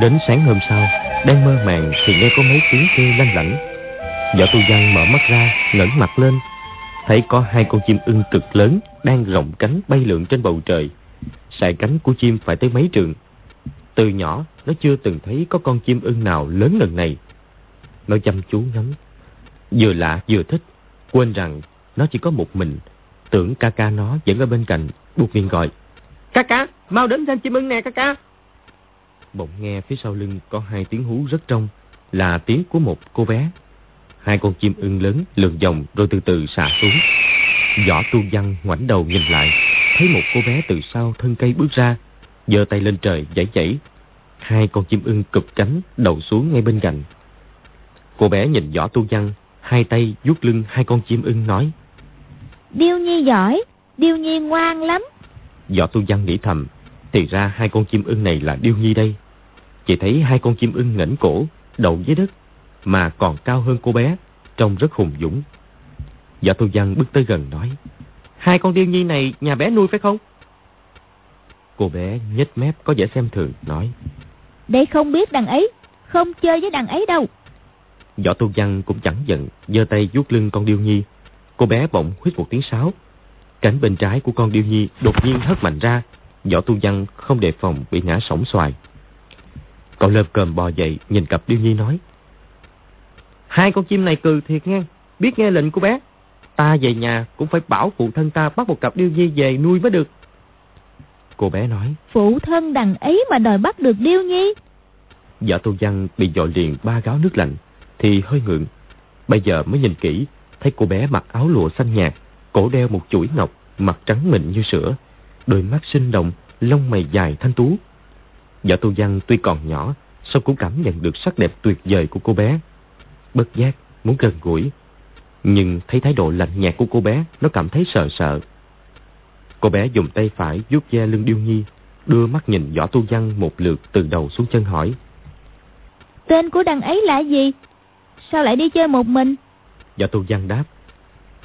đến sáng hôm sau, đang mơ màng thì nghe có mấy tiếng kêu lanh lảnh. Võ Tu Văn mở mắt ra, ngẩng mặt lên, thấy có hai con chim ưng cực lớn đang rộng cánh bay lượn trên bầu trời. Sải cánh của chim phải tới mấy trượng. Từ nhỏ nó chưa từng thấy có con chim ưng nào lớn lần này. Nó chăm chú ngắm, vừa lạ vừa thích, quên rằng nó chỉ có một mình, tưởng ca ca nó vẫn ở bên cạnh, buộc miệng gọi: "Ca ca, mau đến xem chim ưng nè ca ca." Bỗng nghe phía sau lưng có hai tiếng hú rất trong, là tiếng của một cô bé. Hai con chim ưng lớn lượn vòng rồi từ từ xạ xuống. Võ Tu Văn ngoảnh đầu nhìn lại, thấy một cô bé từ sau thân cây bước ra, giơ tay lên trời vẫy vẫy. Hai con chim ưng cụp cánh đậu xuống ngay bên cạnh. Cô bé nhìn Võ Tu Văn, hai tay vuốt lưng hai con chim ưng nói: "Điêu Nhi giỏi, Điêu Nhi ngoan lắm." Võ Tu Văn nghĩ thầm, thì ra hai con chim ưng này là Điêu Nhi đây. Chỉ thấy hai con chim ưng ngẩng cổ đậu dưới đất, mà còn cao hơn cô bé, trông rất hùng dũng. Võ Tu Văn bước tới gần nói: "Hai con Điêu Nhi này nhà bé nuôi phải không?" Cô bé nhếch mép có vẻ xem thường nói: "Đây không biết đằng ấy, không chơi với đằng ấy đâu." Võ Tu Văn cũng chẳng giận, giơ tay vuốt lưng con Điêu Nhi. Cô bé bỗng huýt một tiếng sáo, cánh bên trái của con Điêu Nhi đột nhiên hất mạnh ra. Võ Tu Văn không đề phòng bị ngã sổng xoài. Cậu lơm cơm bò dậy, nhìn cặp Điêu Nhi nói: "Hai con chim này cừ thiệt nghe, biết nghe lệnh của bé. Ta về nhà cũng phải bảo phụ thân ta bắt một cặp Điêu Nhi về nuôi mới được." Cô bé nói: "Phụ thân đằng ấy mà đòi bắt được Điêu Nhi." Võ Tu Văn bị dội liền ba gáo nước lạnh thì hơi ngượng. Bây giờ mới nhìn kỹ, thấy cô bé mặc áo lụa xanh nhạt, cổ đeo một chuỗi ngọc, mặt trắng mịn như sữa, đôi mắt sinh động, lông mày dài thanh tú. Võ Tu Văn tuy còn nhỏ, song cũng cảm nhận được sắc đẹp tuyệt vời của cô bé, bất giác muốn gần gũi, nhưng thấy thái độ lạnh nhạt của cô bé, nó cảm thấy sợ sợ. Cô bé dùng tay phải vuốt ve lưng Điêu Nhi, đưa mắt nhìn Võ Tu Văn một lượt từ đầu xuống chân hỏi: "Tên của đằng ấy là gì? Sao lại đi chơi một mình?" Võ Tu Văn đáp: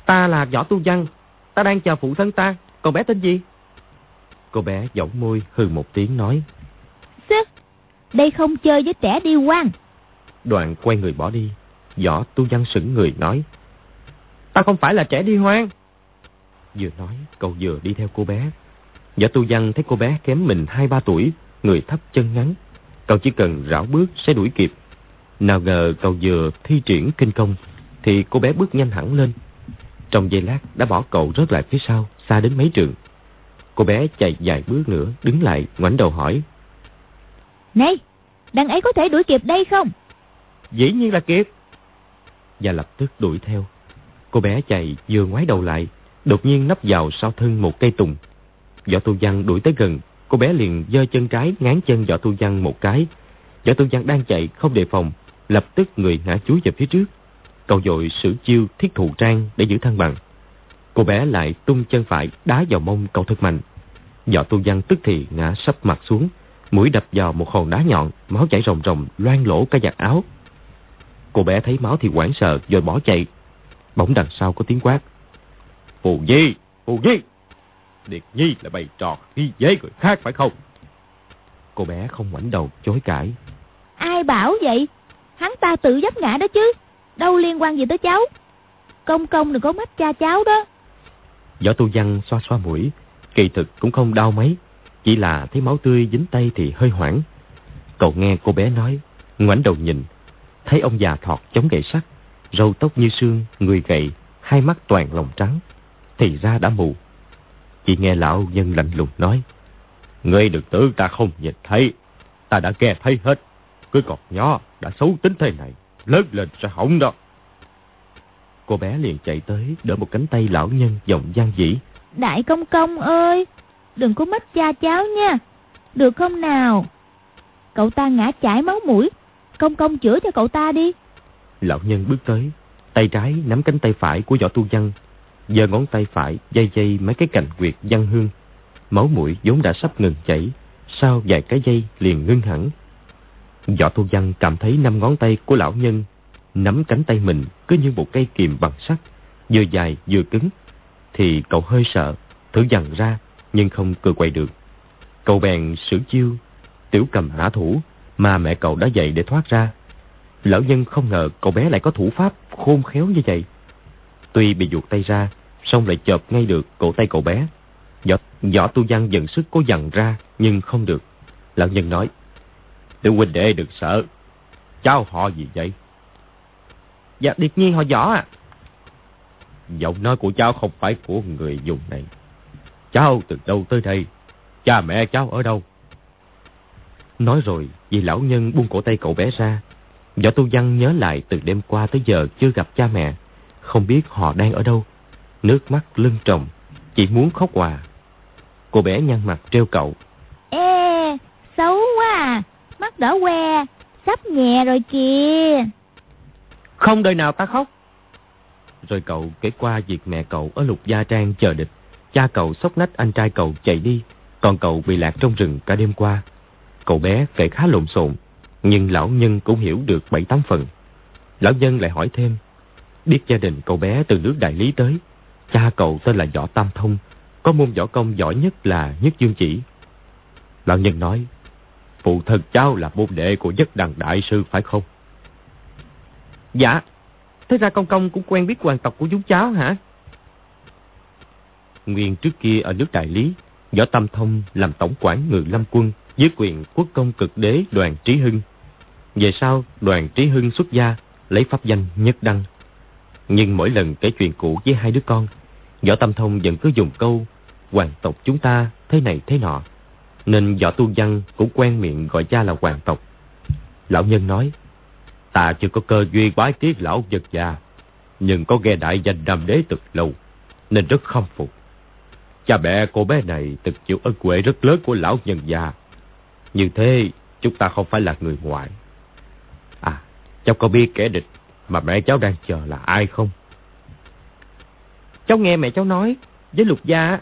"Ta là Võ Tu Văn, ta đang chờ phụ thân ta, còn bé tên gì?" Cô bé dẫu môi hừ một tiếng nói: "Sứ, đây không chơi với trẻ đi quan." Đoạn quay người bỏ đi. Võ Tu Văn sững người nói: "Ta không phải là trẻ đi hoang." Vừa nói cậu vừa đi theo cô bé. Võ Tu Văn thấy cô bé kém mình 2-3 tuổi, người thấp chân ngắn, cậu chỉ cần rảo bước sẽ đuổi kịp. Nào ngờ cậu vừa thi triển kinh công thì cô bé bước nhanh hẳn lên, trong giây lát đã bỏ cậu rớt lại phía sau xa đến mấy trượng. Cô bé chạy vài bước nữa đứng lại, ngoảnh đầu hỏi: "Này, đằng ấy có thể đuổi kịp đây không?" "Dĩ nhiên là kịp." Và lập tức đuổi theo. Cô bé chạy vừa ngoái đầu lại, đột nhiên nấp vào sau thân một cây tùng. Võ Tu Văn đuổi tới gần, cô bé liền giơ chân trái ngáng chân Võ Tu Văn một cái. Võ Tu Văn đang chạy không đề phòng, lập tức người ngã chúi về phía trước. Cậu vội sử chiêu Thiết Thụ Trang để giữ thăng bằng. Cô bé lại tung chân phải đá vào mông cậu thật mạnh. Võ Tu Văn tức thì ngã sấp mặt xuống, mũi đập vào một hòn đá nhọn, máu chảy ròng ròng loang lỗ cả vạt áo. Cô bé thấy máu thì hoảng sợ rồi bỏ chạy. Bỗng đằng sau có tiếng quát: "Phù Nhi, Phù Nhi, Điệt Nhi là bày trò khi dễ người khác phải không?" Cô bé không ngoảnh đầu chối cãi: "Ai bảo vậy, hắn ta tự vấp ngã đó chứ, đâu liên quan gì tới cháu. Công công đừng có mách cha cháu đó." Võ Tu Văn xoa xoa mũi, kỳ thực cũng không đau mấy, chỉ là thấy máu tươi dính tay thì hơi hoảng. Cậu nghe cô bé nói, ngoảnh đầu nhìn, thấy ông già thọt chống gậy sắt, râu tóc như sương, người gầy, hai mắt toàn lòng trắng, thì ra đã mù. Chỉ nghe lão nhân lạnh lùng nói: "Ngươi đừng tưởng ta không nhìn thấy, ta đã nghe thấy hết. Cứ còn nhỏ đã xấu tính thế này, lớn lên sẽ hỏng đó." Cô bé liền chạy tới đỡ một cánh tay lão nhân, giọng gian dĩ: "Đại công công ơi, đừng có mách cha cháu nha, được không nào? Cậu ta ngã chảy máu mũi, công công chữa cho cậu ta đi." Lão nhân bước tới, tay trái nắm cánh tay phải của Võ Tu Văn, giơ ngón tay phải dây mấy cái cành quyệt văn hương. Máu mũi vốn đã sắp ngừng chảy, sau vài cái dây liền ngưng hẳn. Võ Tu Văn cảm thấy 5 ngón tay của lão nhân nắm cánh tay mình cứ như một cây kìm bằng sắt, vừa dài vừa cứng, thì cậu hơi sợ, thử dằn ra nhưng không cựa quậy được. Cậu bèn sử chiêu Tiểu Cầm Hạ Thủ, mà mẹ cậu đã dạy để thoát ra. Lão nhân không ngờ cậu bé lại có thủ pháp khôn khéo như vậy. Tuy bị giục tay ra, song lại chộp ngay được cổ tay cậu bé. Võ Tu Văn dần sức cố dằn ra, nhưng không được. Lão nhân nói: "Tiểu huynh đệ đừng sợ. Cháu họ gì vậy?" "Dạ, điệt nhiên họ Võ ạ." "Giọng nói của cháu không phải của người vùng này. Cháu từ đâu tới đây? Cha mẹ cháu ở đâu?" Nói rồi, vì lão nhân buông cổ tay cậu bé ra. Võ Tu Văn nhớ lại từ đêm qua tới giờ chưa gặp cha mẹ, không biết họ đang ở đâu. Nước mắt lưng tròng, chỉ muốn khóc hòa. Cô bé nhăn mặt trêu cậu: "Ê, xấu quá à, mắt đỏ que, sắp nhè rồi kìa." "Không đời nào ta khóc." Rồi cậu kể qua việc mẹ cậu ở Lục Gia Trang chờ địch, cha cậu xốc nách anh trai cậu chạy đi, còn cậu bị lạc trong rừng cả đêm qua. Cậu bé kể khá lộn xộn, nhưng lão nhân cũng hiểu được 7-8 phần. Lão nhân lại hỏi thêm, biết gia đình cậu bé từ nước Đại Lý tới. Cha cậu tên là Võ Tam Thông, có môn võ công giỏi nhất là Nhất Dương Chỉ. Lão nhân nói: "Phụ thân cháu là môn đệ của Nhất Đăng đại sư phải không?" "Dạ, thế ra công cũng quen biết hoàng tộc của chúng cháu hả?" Nguyên trước kia ở nước Đại Lý, Võ Tam Thông làm tổng quản Ngự Lâm quân dưới quyền quốc công cực đế Đoàn Trí Hưng. Về sau Đoàn Trí Hưng xuất gia, lấy pháp danh Nhất Đăng. Nhưng mỗi lần kể chuyện cũ với hai đứa con, Võ Tam Thông vẫn cứ dùng câu "hoàng tộc chúng ta thế này thế nọ", nên Võ Tu Văn cũng quen miệng gọi cha là hoàng tộc. Lão nhân nói: "Ta chưa có cơ duyên bái tiết lão vật già, nhưng có nghe đại danh Nam Đế từ lâu, nên rất khâm phục. Cha mẹ cô bé này từng chịu ân huệ rất lớn của lão nhân già. Như thế chúng ta không phải là người ngoại. À, cháu có biết kẻ địch mà mẹ cháu đang chờ là ai không?" "Cháu nghe mẹ cháu nói với Lục Gia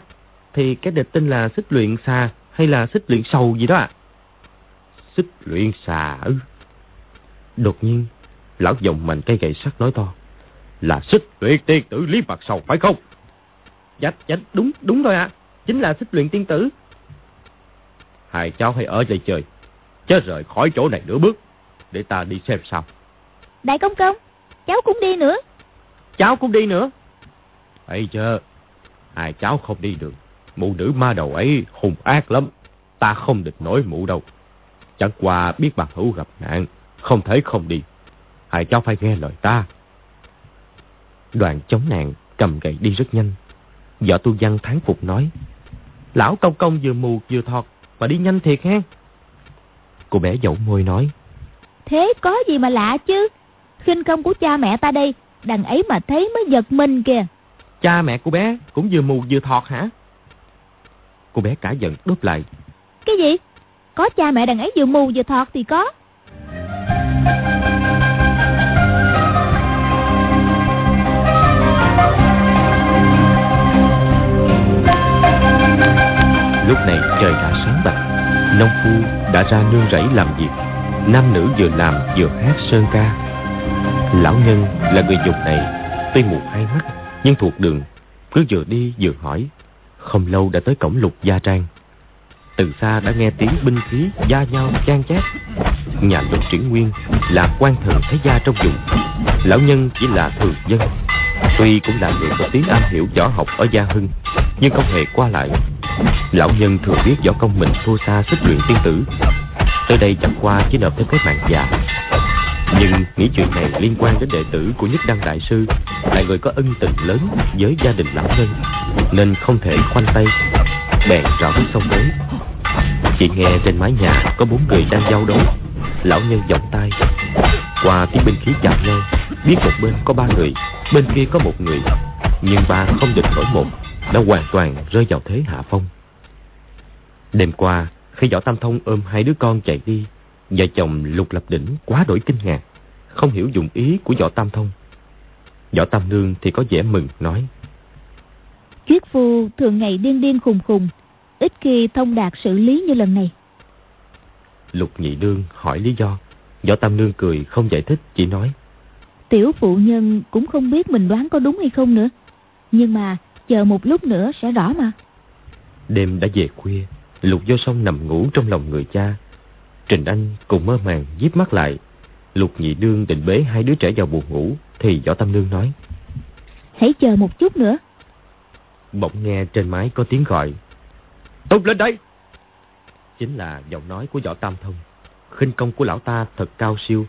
thì cái địch tên là Xích Luyện Xà hay là Xích Luyện Sầu gì đó ạ." "Xích Luyện Xà ư?" Đột nhiên lão giọng mạnh cây gậy sắt nói to: "Là Xích Luyện Tiên Tử Lý Mạc Sầu phải không?" Dạ, đúng rồi ạ, chính là Xích Luyện Tiên Tử." "Hai cháu hãy ở đây chơi, chớ rời khỏi chỗ này nửa bước, để ta đi xem sao." "Đại công, cháu cũng đi nữa." "Cháu cũng đi nữa." "Ấy chớ, hai cháu không đi được. Mụ nữ ma đầu ấy hung ác lắm, ta không địch nổi mụ đâu. Chẳng qua biết bà hữu gặp nạn, không thể không đi. Hai cháu phải nghe lời ta." Đoàn chống nạn cầm gậy đi rất nhanh. Võ Tu Văn thán phục nói: "Lão công vừa mù vừa thọt mà đi nhanh thiệt ha." Cô bé dẫu môi nói: "Thế có gì mà lạ chứ, khinh công của cha mẹ ta đây, đằng ấy mà thấy mới giật mình kìa." "Cha mẹ cô bé cũng vừa mù vừa thọt hả?" Cô bé cả giận đốt lại: "Cái gì? Có cha mẹ đằng ấy vừa mù vừa thọt thì có." Lúc này trời đã sáng bạc, nông phu đã ra nương rẫy làm việc. Nam nữ vừa làm vừa hát sơn ca. Lão nhân là người dùng này, tuy mù hai mắt nhưng thuộc đường, cứ vừa đi vừa hỏi. Không lâu đã tới cổng Lục Gia Trang. Từ xa đã nghe tiếng binh khí va nhau chan chát. Nhà Lục Triển Nguyên là quan thượng thế gia trong vùng. Lão nhân chỉ là thường dân, tuy cũng là người có tiếng am hiểu võ học ở Gia Hưng, nhưng không hề qua lại. Lão nhân thường biết võ công mình thua xa Xích Luyện Tiên Tử, tới đây chẳng qua chỉ nộp thêm cái mạng già. Nhưng nghĩ chuyện này liên quan đến đệ tử của Nhất Đăng đại sư, là người có ân tình lớn với gia đình lão nhân, nên không thể khoanh tay, bèn rõ bước xông tới. Chỉ nghe trên mái nhà có bốn người đang giao đấu. Lão nhân vọng tay qua tiếng binh khí chạm nhau, biết một bên có ba người, bên kia có một người, nhưng ba không địch nổi một, đã hoàn toàn rơi vào thế hạ phong. Đêm qua khi Võ Tam Thông ôm hai đứa con chạy đi, vợ chồng Lục Lập Đỉnh quá đổi kinh ngạc, không hiểu dụng ý của Võ Tam Thông. Võ Tam Nương thì có vẻ mừng nói: "Triết phu thường ngày điên khùng, ít khi thông đạt xử lý như lần này." Lục Nhị Nương hỏi lý do, Võ Tam Nương cười không giải thích, chỉ nói: "Tiểu phụ nhân cũng không biết mình đoán có đúng hay không nữa, nhưng mà chờ một lúc nữa sẽ rõ mà." Đêm đã về khuya, Lục Vô Song nằm ngủ trong lòng người cha. Trình Anh cùng mơ màng díp mắt lại. Lục Nhị Nương định bế hai đứa trẻ vào buồn ngủ thì Võ Tam Nương nói: "Hãy chờ một chút nữa." Bỗng nghe trên mái có tiếng gọi: "Tụt lên đây!" Chính là giọng nói của Võ Tam Thông. Khinh công của lão ta thật cao siêu.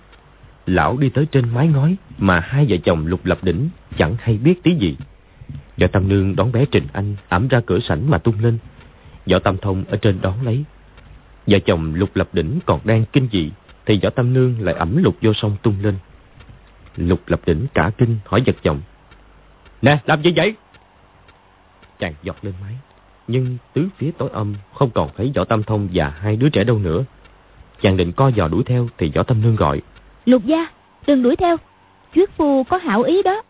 Lão đi tới trên mái ngói mà hai vợ chồng Lục Lập Đỉnh chẳng hay biết tí gì. Võ Tam Nương đón bé Trình Anh ẵm ra cửa sảnh mà tung lên. Võ Tam Thông ở trên đón lấy. Vợ chồng Lục Lập Đỉnh còn đang kinh dị thì Võ Tam Nương lại ẵm Lục Vô Song tung lên. Lục Lập Đỉnh cả kinh hỏi vợ chồng: "Nè, làm gì vậy?" Chàng dọc lên mái, nhưng tứ phía tối âm không còn thấy Võ Tam Thông và hai đứa trẻ đâu nữa. Chàng định co giò đuổi theo thì Võ Tam Nương gọi: "Lục gia, đừng đuổi theo, thuyết phu có hảo ý đó."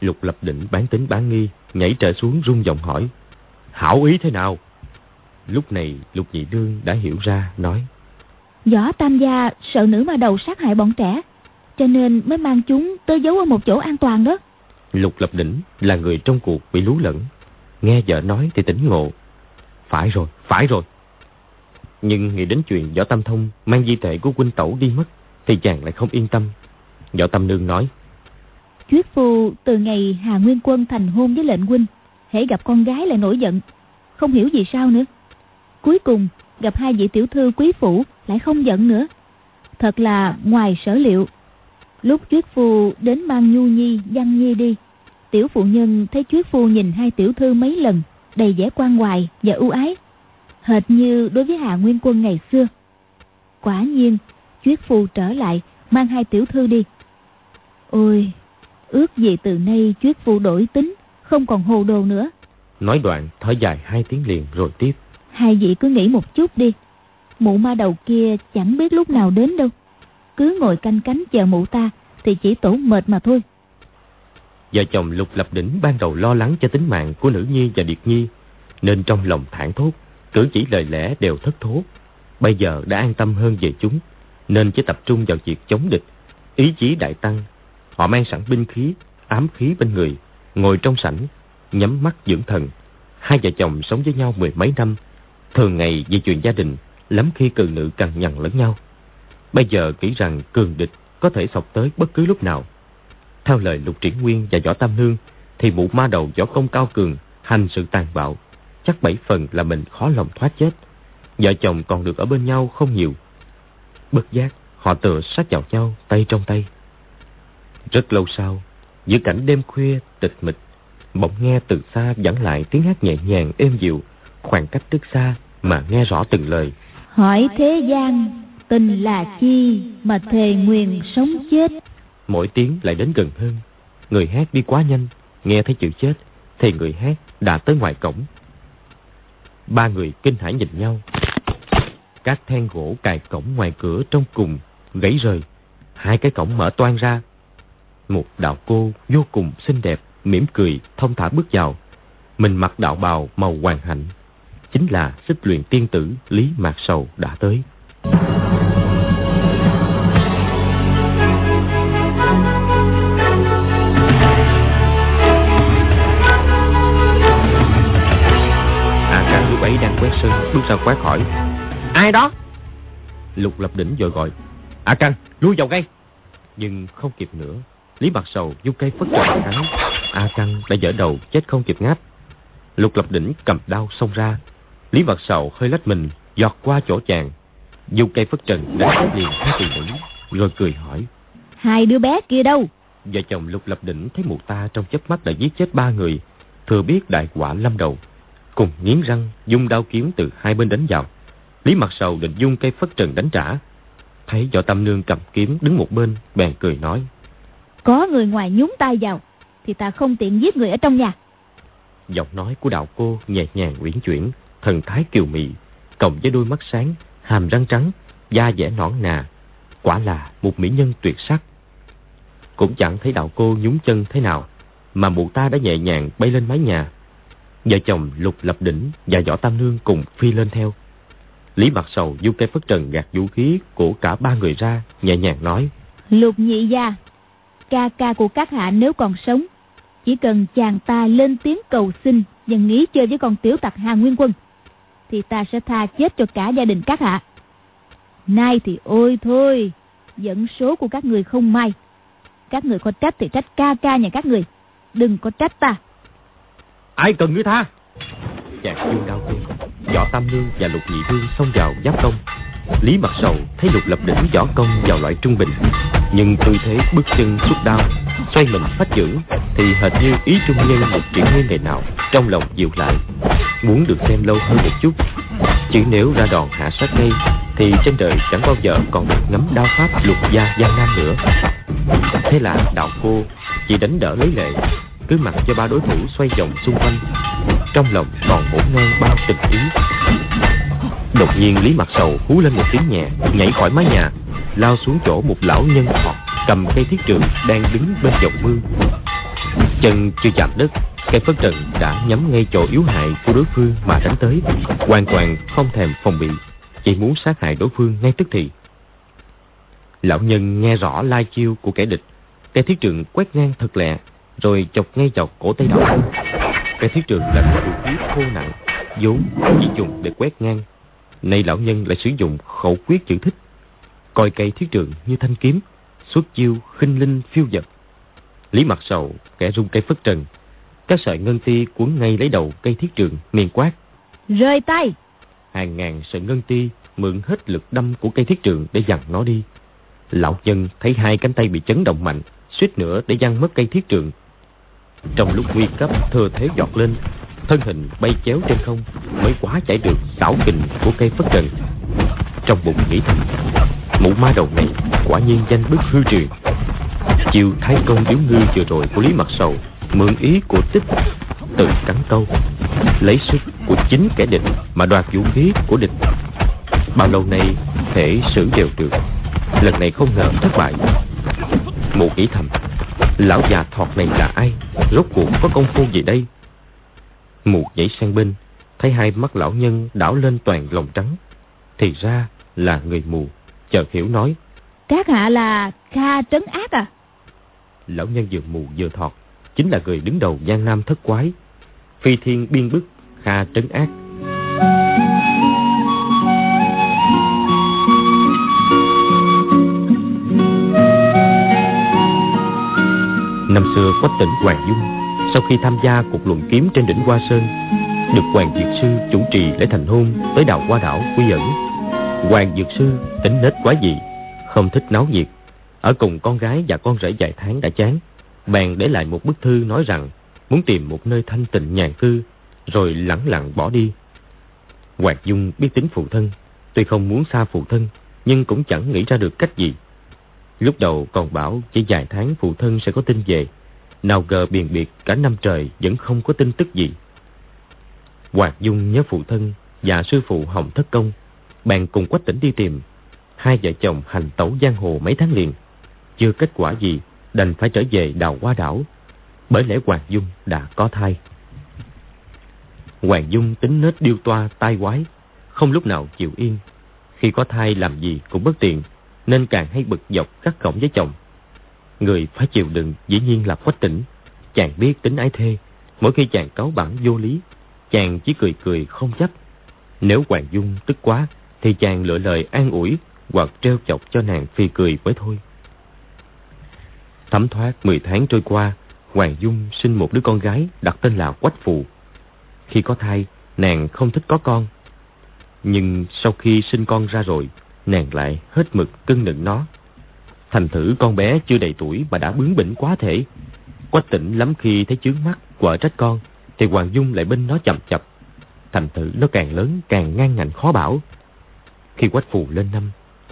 Lục Lập Đỉnh bán tính bán nghi, nhảy trở xuống rung giọng hỏi: "Hảo ý thế nào?" Lúc này Lục Nhị Nương đã hiểu ra, nói: "Võ Tam gia sợ nữ ma đầu sát hại bọn trẻ, cho nên mới mang chúng tới giấu ở một chỗ an toàn đó." Lục Lập Đỉnh là người trong cuộc bị lú lẫn, nghe vợ nói thì tỉnh ngộ: Phải rồi. Nhưng nghĩ đến chuyện Võ Tam Thông mang di thể của huynh tẩu đi mất thì chàng lại không yên tâm. Võ Tam Nương nói: "Thuyết phu từ ngày Hà Nguyên Quân thành hôn với lệnh huynh, hễ gặp con gái lại nổi giận, không hiểu vì sao nữa. Cuối cùng gặp hai vị tiểu thư quý phủ lại không giận nữa. Thật là ngoài sở liệu. Lúc Thuyết phu đến mang Nhu Nhi, Văn Nhi đi, tiểu phụ nhân thấy Thuyết phu nhìn hai tiểu thư mấy lần, đầy vẻ quan hoài và ưu ái, hệt như đối với Hà Nguyên Quân ngày xưa. Quả nhiên Thuyết phu trở lại mang hai tiểu thư đi. Ôi, ước gì từ nay Thuyết phu đổi tính, không còn hồ đồ nữa." Nói đoạn thở dài 2 tiếng liền rồi tiếp: "Hai vị cứ nghĩ một chút đi. Mụ ma đầu kia chẳng biết lúc nào đến đâu. Cứ ngồi canh cánh chờ mụ ta thì chỉ tổ mệt mà thôi." Vợ chồng Lục Lập Đỉnh ban đầu lo lắng cho tính mạng của nữ nhi và điệt nhi, nên trong lòng thảng thốt, cử chỉ lời lẽ đều thất thố. Bây giờ đã an tâm hơn về chúng, nên chỉ tập trung vào việc chống địch. Ý chí đại tăng, họ mang sẵn binh khí, ám khí bên người, ngồi trong sảnh, nhắm mắt dưỡng thần. Hai vợ chồng sống với nhau 10 mấy năm, thường ngày vì chuyện gia đình, lắm khi cường nữ cằn nhằn lẫn nhau. Bây giờ nghĩ rằng cường địch có thể xộc tới bất cứ lúc nào. Theo lời Lục Triển Nguyên và Võ Tam Nương thì mụ ma đầu võ công cao cường, hành sự tàn bạo, chắc 7 phần là mình khó lòng thoát chết. Vợ chồng còn được ở bên nhau không nhiều. Bất giác họ tựa sát vào nhau, tay trong tay. Rất lâu sau, giữa cảnh đêm khuya tịch mịch, bỗng nghe từ xa vẳng lại tiếng hát nhẹ nhàng êm dịu. Khoảng cách rất xa mà nghe rõ từng lời: "Hỏi thế gian tình là chi, mà thề nguyền sống chết." Mỗi tiếng lại đến gần hơn. Người hát đi quá nhanh, nghe thấy chữ chết thì người hát đã tới ngoài cổng. 3 người kinh hãi nhìn nhau. Các then gỗ cài cổng ngoài cửa trong cùng gãy rời, 2 cái cổng mở toang ra. Một đạo cô vô cùng xinh đẹp, mỉm cười thong thả bước vào. Mình mặc đạo bào màu hoàng hạnh, chính là Xích Luyện tiên tử Lý Mạc Sầu đã tới. Các lúc ấy đang quét sân bước ra quát hỏi: "Ai đó?" Lục Lập Đỉnh vội gọi: "Căng, lui vào ngay!" Nhưng không kịp nữa, Lý Mạc Sầu vung cây phất trần đánh. Căng đã dở đầu chết không kịp ngáp. Lục Lập Đỉnh cầm đao xông ra. Lý Mạc Sầu hơi lách mình giọt qua chỗ chàng, dùng cây phất trần đánh liền hai tỳ nữ, rồi cười hỏi: "Hai đứa bé kia đâu?" Vợ chồng Lục Lập Đỉnh thấy mụ ta trong chớp mắt đã giết chết 3 người, thừa biết đại quả lâm đầu, cùng nghiến răng dùng đao kiếm từ hai bên đánh vào. Lý Mạc Sầu định dùng cây phất trần đánh trả, thấy Võ Tam Nương cầm kiếm đứng một bên, bèn cười nói: "Có người ngoài nhúng tay vào thì ta không tiện giết người ở trong nhà." Giọng nói của đạo cô nhẹ nhàng uyển chuyển, thần thái kiều mị, cộng với đôi mắt sáng, hàm răng trắng, da vẻ nõn nà, quả là một mỹ nhân tuyệt sắc. Cũng chẳng thấy đạo cô nhúng chân thế nào mà mụ ta đã nhẹ nhàng bay lên mái nhà. Vợ chồng Lục Lập Đỉnh và Võ Tam Nương cùng phi lên theo. Lý Mạc Sầu giơ cây phất trần gạt vũ khí của cả 3 người ra, nhẹ nhàng nói: "Lục nhị gia, ca ca của các hạ nếu còn sống, chỉ cần chàng ta lên tiếng cầu xin và nghỉ chơi với con tiểu tặc Hà Nguyên Quân thì ta sẽ tha chết cho cả gia đình các hạ. Nay thì ôi thôi, dẫn số của các người không may. Các người có trách thì trách ca ca nhà các người, đừng có trách ta. Ai cần ngươi tha? Chàng Dương Đao Quân, Võ Tam Nương và Lục Nhị Nương xông vào giáp công. Lý Mạc Sầu thấy Lục Lập Đỉnh võ công vào loại trung bình, nhưng tư thế bước chân xuất đao, xoay mình phách chữ, thì hệt như ý trung nhân một chuyện nguyên ngày nào, trong lòng dịu lại, muốn được xem lâu hơn một chút. Chứ nếu ra đòn hạ sát ngay thì trên đời chẳng bao giờ còn được ngắm đao pháp Lục gia Giang Nam nữa. Thế là đạo cô chỉ đánh đỡ lấy lệ, cứ mặc cho ba đối thủ xoay vòng xung quanh. Trong lòng còn ngổn ngang bao tình ý. Đột nhiên Lý Mạc Sầu hú lên một tiếng nhẹ, nhảy khỏi mái nhà, lao xuống chỗ một lão nhân thọt cầm cây thiết trường đang đứng bên dòng mương. Chân chưa chạm đất, cây phất trần đã nhắm ngay chỗ yếu hại của đối phương mà đánh tới, hoàn toàn không thèm phòng bị, chỉ muốn sát hại đối phương ngay tức thì. Lão nhân nghe rõ lai chiêu của kẻ địch, cây thiết trường quét ngang thật lẹ, rồi chọc ngay vào cổ tay lão. Cây thiết trường là một vũ khí khô nặng, vốn chỉ dùng để quét ngang, nay lão nhân lại sử dụng khẩu quyết chữ thích, coi cây thiết trường như thanh kiếm, xuất chiêu khinh linh phiêu dật. Lý Mạc Sầu kẻ rung cây phất trần, các sợi ngân ti quấn ngay lấy đầu cây thiết trường, miệng quát: "Rời tay!" Hàng ngàn sợi ngân ti mượn hết lực đâm của cây thiết trường để giằng nó đi. Lão nhân thấy hai cánh tay bị chấn động mạnh, suýt nữa để giăng mất cây thiết trường. Trong lúc nguy cấp thừa thế giọt lên, thân hình bay chéo trên không, mới quá chạy được xảo kình của cây phất trần. Trong bụng nghĩ thầm, mụ ma đầu này quả nhiên danh bất hư truyền. Chiều thái công điếu ngư vừa rồi của Lý Mạc Sầu mượn ý của tích từ cắn câu, lấy sức của chính kẻ địch mà đoạt vũ khí của địch. Bao lâu nay thể xử đều được, lần này không ngờ thất bại. Mụ nghĩ thầm, lão già thọt này là ai, rốt cuộc có công phu gì đây? Mụ nhảy sang bên, thấy hai mắt lão nhân đảo lên toàn lòng trắng, thì ra là người mù, chợt hiểu nói: "Các hạ là Kha Trấn Ác à?" Lão nhân vừa mù vừa thọt chính là người đứng đầu Giang Nam Thất Quái, phi thiên biên bức Kha Trấn Ác. Năm xưa Quách Tĩnh Hoàng Dung sau khi tham gia cuộc luận kiếm trên đỉnh Hoa Sơn, được Hoàng Dược Sư chủ trì lễ thành hôn tới Đào Hoa Đảo quy ẩn. Hoàng Dược Sư tính nết quá dị, không thích náo nhiệt, ở cùng con gái và con rể vài tháng đã chán, bèn để lại một bức thư nói rằng muốn tìm một nơi thanh tịnh nhàn cư, rồi lẳng lặng bỏ đi. Hoàng Dung biết tính phụ thân, tuy không muốn xa phụ thân nhưng cũng chẳng nghĩ ra được cách gì. Lúc đầu còn bảo chỉ vài tháng phụ thân sẽ có tin về, nào ngờ biền biệt cả năm trời vẫn không có tin tức gì. Hoàng Dung nhớ phụ thân và sư phụ Hồng Thất Công, bèn cùng Quách Tĩnh đi tìm. Hai vợ chồng hành tẩu giang hồ mấy tháng liền, chưa kết quả gì, đành phải trở về Đào Hoa Đảo, bởi lẽ Hoàng Dung đã có thai. Hoàng Dung tính nết điêu toa tai quái, không lúc nào chịu yên. Khi có thai làm gì cũng bất tiện, nên càng hay bực dọc cắt cổng với chồng. Người phải chịu đựng dĩ nhiên là Quách Tĩnh. Chàng biết tính ái thê, mỗi khi chàng cáu bản vô lý, chàng chỉ cười cười không chấp. Nếu Hoàng Dung tức quá thì chàng lựa lời an ủi hoặc trêu chọc cho nàng phì cười mới thôi. Thấm thoát 10 tháng trôi qua, Hoàng Dung sinh một đứa con gái đặt tên là Quách Phù. Khi có thai, nàng không thích có con, nhưng sau khi sinh con ra rồi, nàng lại hết mực cưng nựng nó. Thành thử con bé chưa đầy tuổi mà đã bướng bỉnh quá thể. Quách Tĩnh lắm khi thấy chướng mắt, quở trách con, thì Hoàng Dung lại bên nó chậm chập. Thành thử nó càng lớn càng ngang ngạnh khó bảo. Khi Quách Phù lên năm,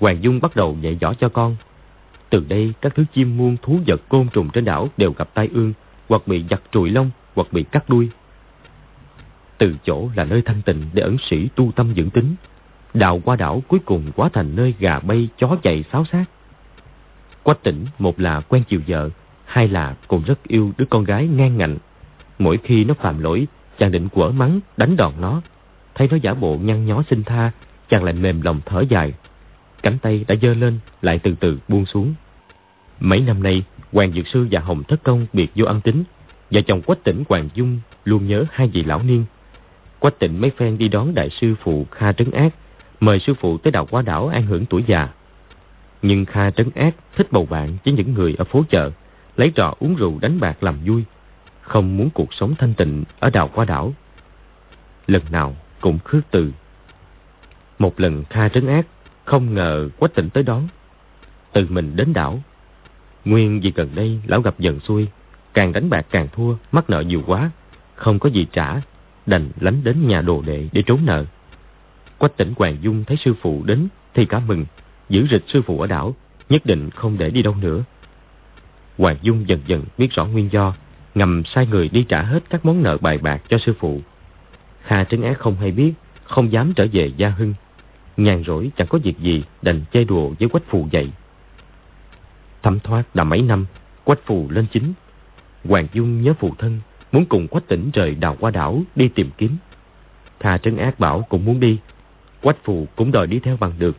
Hoàng Dung bắt đầu dạy võ cho con. Từ đây các thứ chim muông thú vật côn trùng trên đảo đều gặp tai ương, hoặc bị giặt trùi lông, hoặc bị cắt đuôi. Từ chỗ là nơi thanh tịnh để ẩn sĩ tu tâm dưỡng tính, Đào Qua Đảo cuối cùng quá thành nơi gà bay chó chạy xáo xác. Quách Tĩnh một là quen chiều vợ, hai là cũng rất yêu đứa con gái ngang ngạnh. Mỗi khi nó phạm lỗi, chàng định quở mắng đánh đòn nó, thấy nó giả bộ nhăn nhó xin tha, chàng lại mềm lòng thở dài. Cánh tay đã giơ lên lại từ từ buông xuống. Mấy năm nay Hoàng Dược Sư và Hồng Thất Công biệt vô âm tín, vợ chồng Quách Tĩnh Hoàng Dung luôn nhớ hai vị lão niên. Quách Tĩnh mấy phen đi đón đại sư phụ Kha Trấn Ác, mời sư phụ tới Đào Hoa Đảo an hưởng tuổi già. Nhưng Kha Trấn Ác thích bầu bạn với những người ở phố chợ, lấy trò uống rượu đánh bạc làm vui, không muốn cuộc sống thanh tịnh ở Đào Hoa Đảo. Lần nào cũng khước từ. Một lần Kha Trấn Ác không ngờ Quách Tĩnh tới đón, tự mình đến đảo. Nguyên vì gần đây lão gặp dần xuôi, càng đánh bạc càng thua, mắc nợ nhiều quá, không có gì trả, đành lánh đến nhà đồ đệ để trốn nợ. Quách Tĩnh Hoàng Dung thấy sư phụ đến thì cả mừng, giữ rịch sư phụ ở đảo, nhất định không để đi đâu nữa. Hoàng Dung dần dần biết rõ nguyên do, ngầm sai người đi trả hết các món nợ bài bạc cho sư phụ. Kha Trấn Ác không hay biết, không dám trở về Gia Hưng. Nhàn rỗi chẳng có việc gì, đành chơi đùa với Quách Phù vậy. Thấm thoát đã mấy năm, Quách Phù lên chính. Hoàng Dung nhớ phụ thân, muốn cùng Quách Tĩnh rời Đào Hoa Đảo đi tìm kiếm. Kha Trấn Ác bảo cũng muốn đi, Quách Phù cũng đòi đi theo bằng được.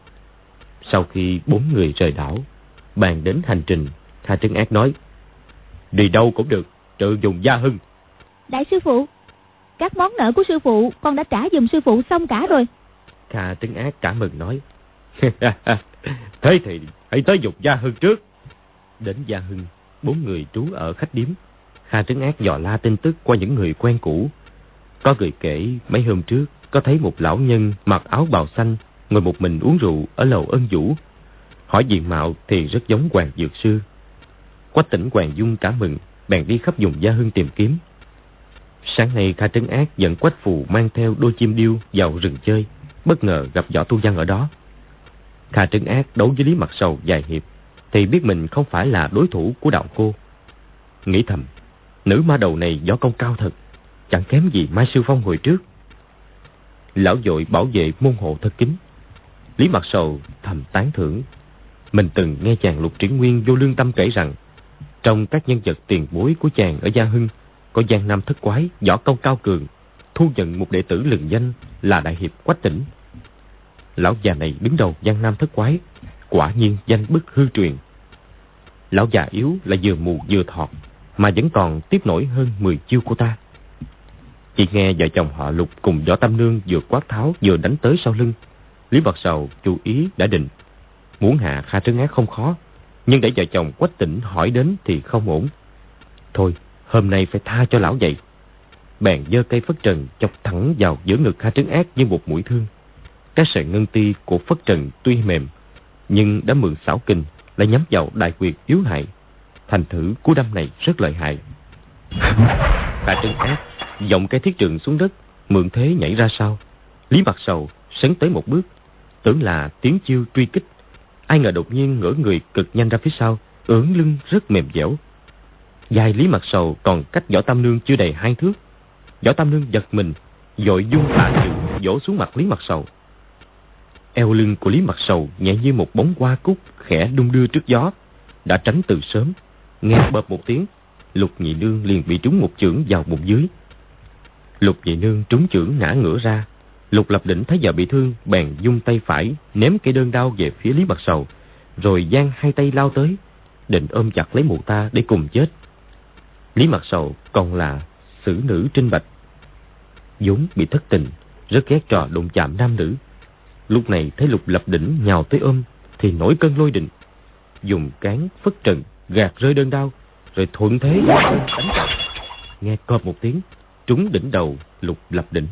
Sau khi bốn người rời đảo, bàn đến hành trình, Kha Trấn Ác nói: "Đi đâu cũng được, trừ dùng Gia Hưng." "Đại sư phụ, các món nợ của sư phụ con đã trả giùm sư phụ xong cả rồi." Kha Trấn Ác cả mừng nói: "Thế thì hãy tới dùng Gia Hưng trước." Đến Gia Hưng, bốn người trú ở khách điếm. Kha Trấn Ác dò la tin tức qua những người quen cũ. Có người kể mấy hôm trước có thấy một lão nhân mặc áo bào xanh ngồi một mình uống rượu ở lầu Ân Vũ. Hỏi diện mạo thì rất giống Hoàng Dược Sư. Quách Tĩnh Hoàng Dung cả mừng, bèn đi khắp vùng Gia Hưng tìm kiếm. Sáng nay Kha Trấn Ác dẫn Quách Phù mang theo đôi chim điêu vào rừng chơi, bất ngờ gặp Võ Tu Văn ở đó. Kha Trấn Ác đấu với Lý Mạc Sầu vài hiệp thì biết mình không phải là đối thủ của đạo cô. Nghĩ thầm, nữ ma đầu này võ công cao thật, chẳng kém gì Mai Sư Phong hồi trước. Lão vội bảo vệ môn hộ thật kín. Lý Mạc Sầu thầm tán thưởng, mình từng nghe chàng Lục Triển Nguyên vô lương tâm kể rằng trong các nhân vật tiền bối của chàng ở Gia Hưng có Giang Nam Thất Quái võ công cao cường, thu nhận một đệ tử lừng danh là đại hiệp Quách Tĩnh. Lão già này đứng đầu Giang Nam Thất Quái, quả nhiên danh bất hư truyền. Lão già yếu là vừa mù vừa thọt mà vẫn còn tiếp nổi hơn 10 chiêu của ta. Chỉ nghe vợ chồng họ Lục cùng Võ Tam Nương vừa quát tháo vừa đánh tới sau lưng. Lý Mạc Sầu chú ý đã định, muốn hạ Kha Trấn Ác không khó, nhưng để vợ chồng Quách Tĩnh hỏi đến thì không ổn. Thôi, hôm nay phải tha cho lão vậy. Bèn giơ cây Phất Trần chọc thẳng vào giữa ngực Kha Trấn Ác như một mũi thương. Các sợi ngân ti của Phất Trần tuy mềm nhưng đã mượn xảo kình, lại nhắm vào đại quyệt yếu hại. Thành thử cú đâm này rất lợi hại. Kha Trấn Ác dọng cái thiết trường xuống đất, mượn thế nhảy ra sau. Lý Mạc Sầu sấn tới một bước, tưởng là tiếng chiêu truy kích, ai ngờ đột nhiên ngửa người cực nhanh ra phía sau, ưỡn lưng rất mềm dẻo. Vai Lý Mạc Sầu còn cách Võ Tam Nương chưa đầy 2 thước. Võ Tam Nương giật mình, vội dung tà trường vỗ xuống mặt Lý Mạc Sầu. Eo lưng của Lý Mạc Sầu nhẹ như một bóng hoa cúc khẽ đung đưa trước gió, đã tránh từ sớm. Nghe bợp một tiếng, Lục Nhị Nương liền bị trúng một chưởng vào bụng dưới. Lục Nhị Nương trúng chưởng ngã ngửa ra. Lục Lập Đỉnh thấy vợ bị thương, bèn vung tay phải ném cây đơn đao về phía Lý Mạc Sầu, rồi giang hai tay lao tới, định ôm chặt lấy mụ ta để cùng chết. Lý Mạc Sầu còn là xử nữ trinh bạch, vốn bị thất tình, rất ghét trò đụng chạm nam nữ. Lúc này thấy Lục Lập Đỉnh nhào tới ôm thì nổi cơn lôi đình, dùng cán Phất Trần gạt rơi đơn đao, rồi thuận thế đánh vào. Nghe cộp một tiếng, trúng đỉnh đầu Lục Lập Đỉnh.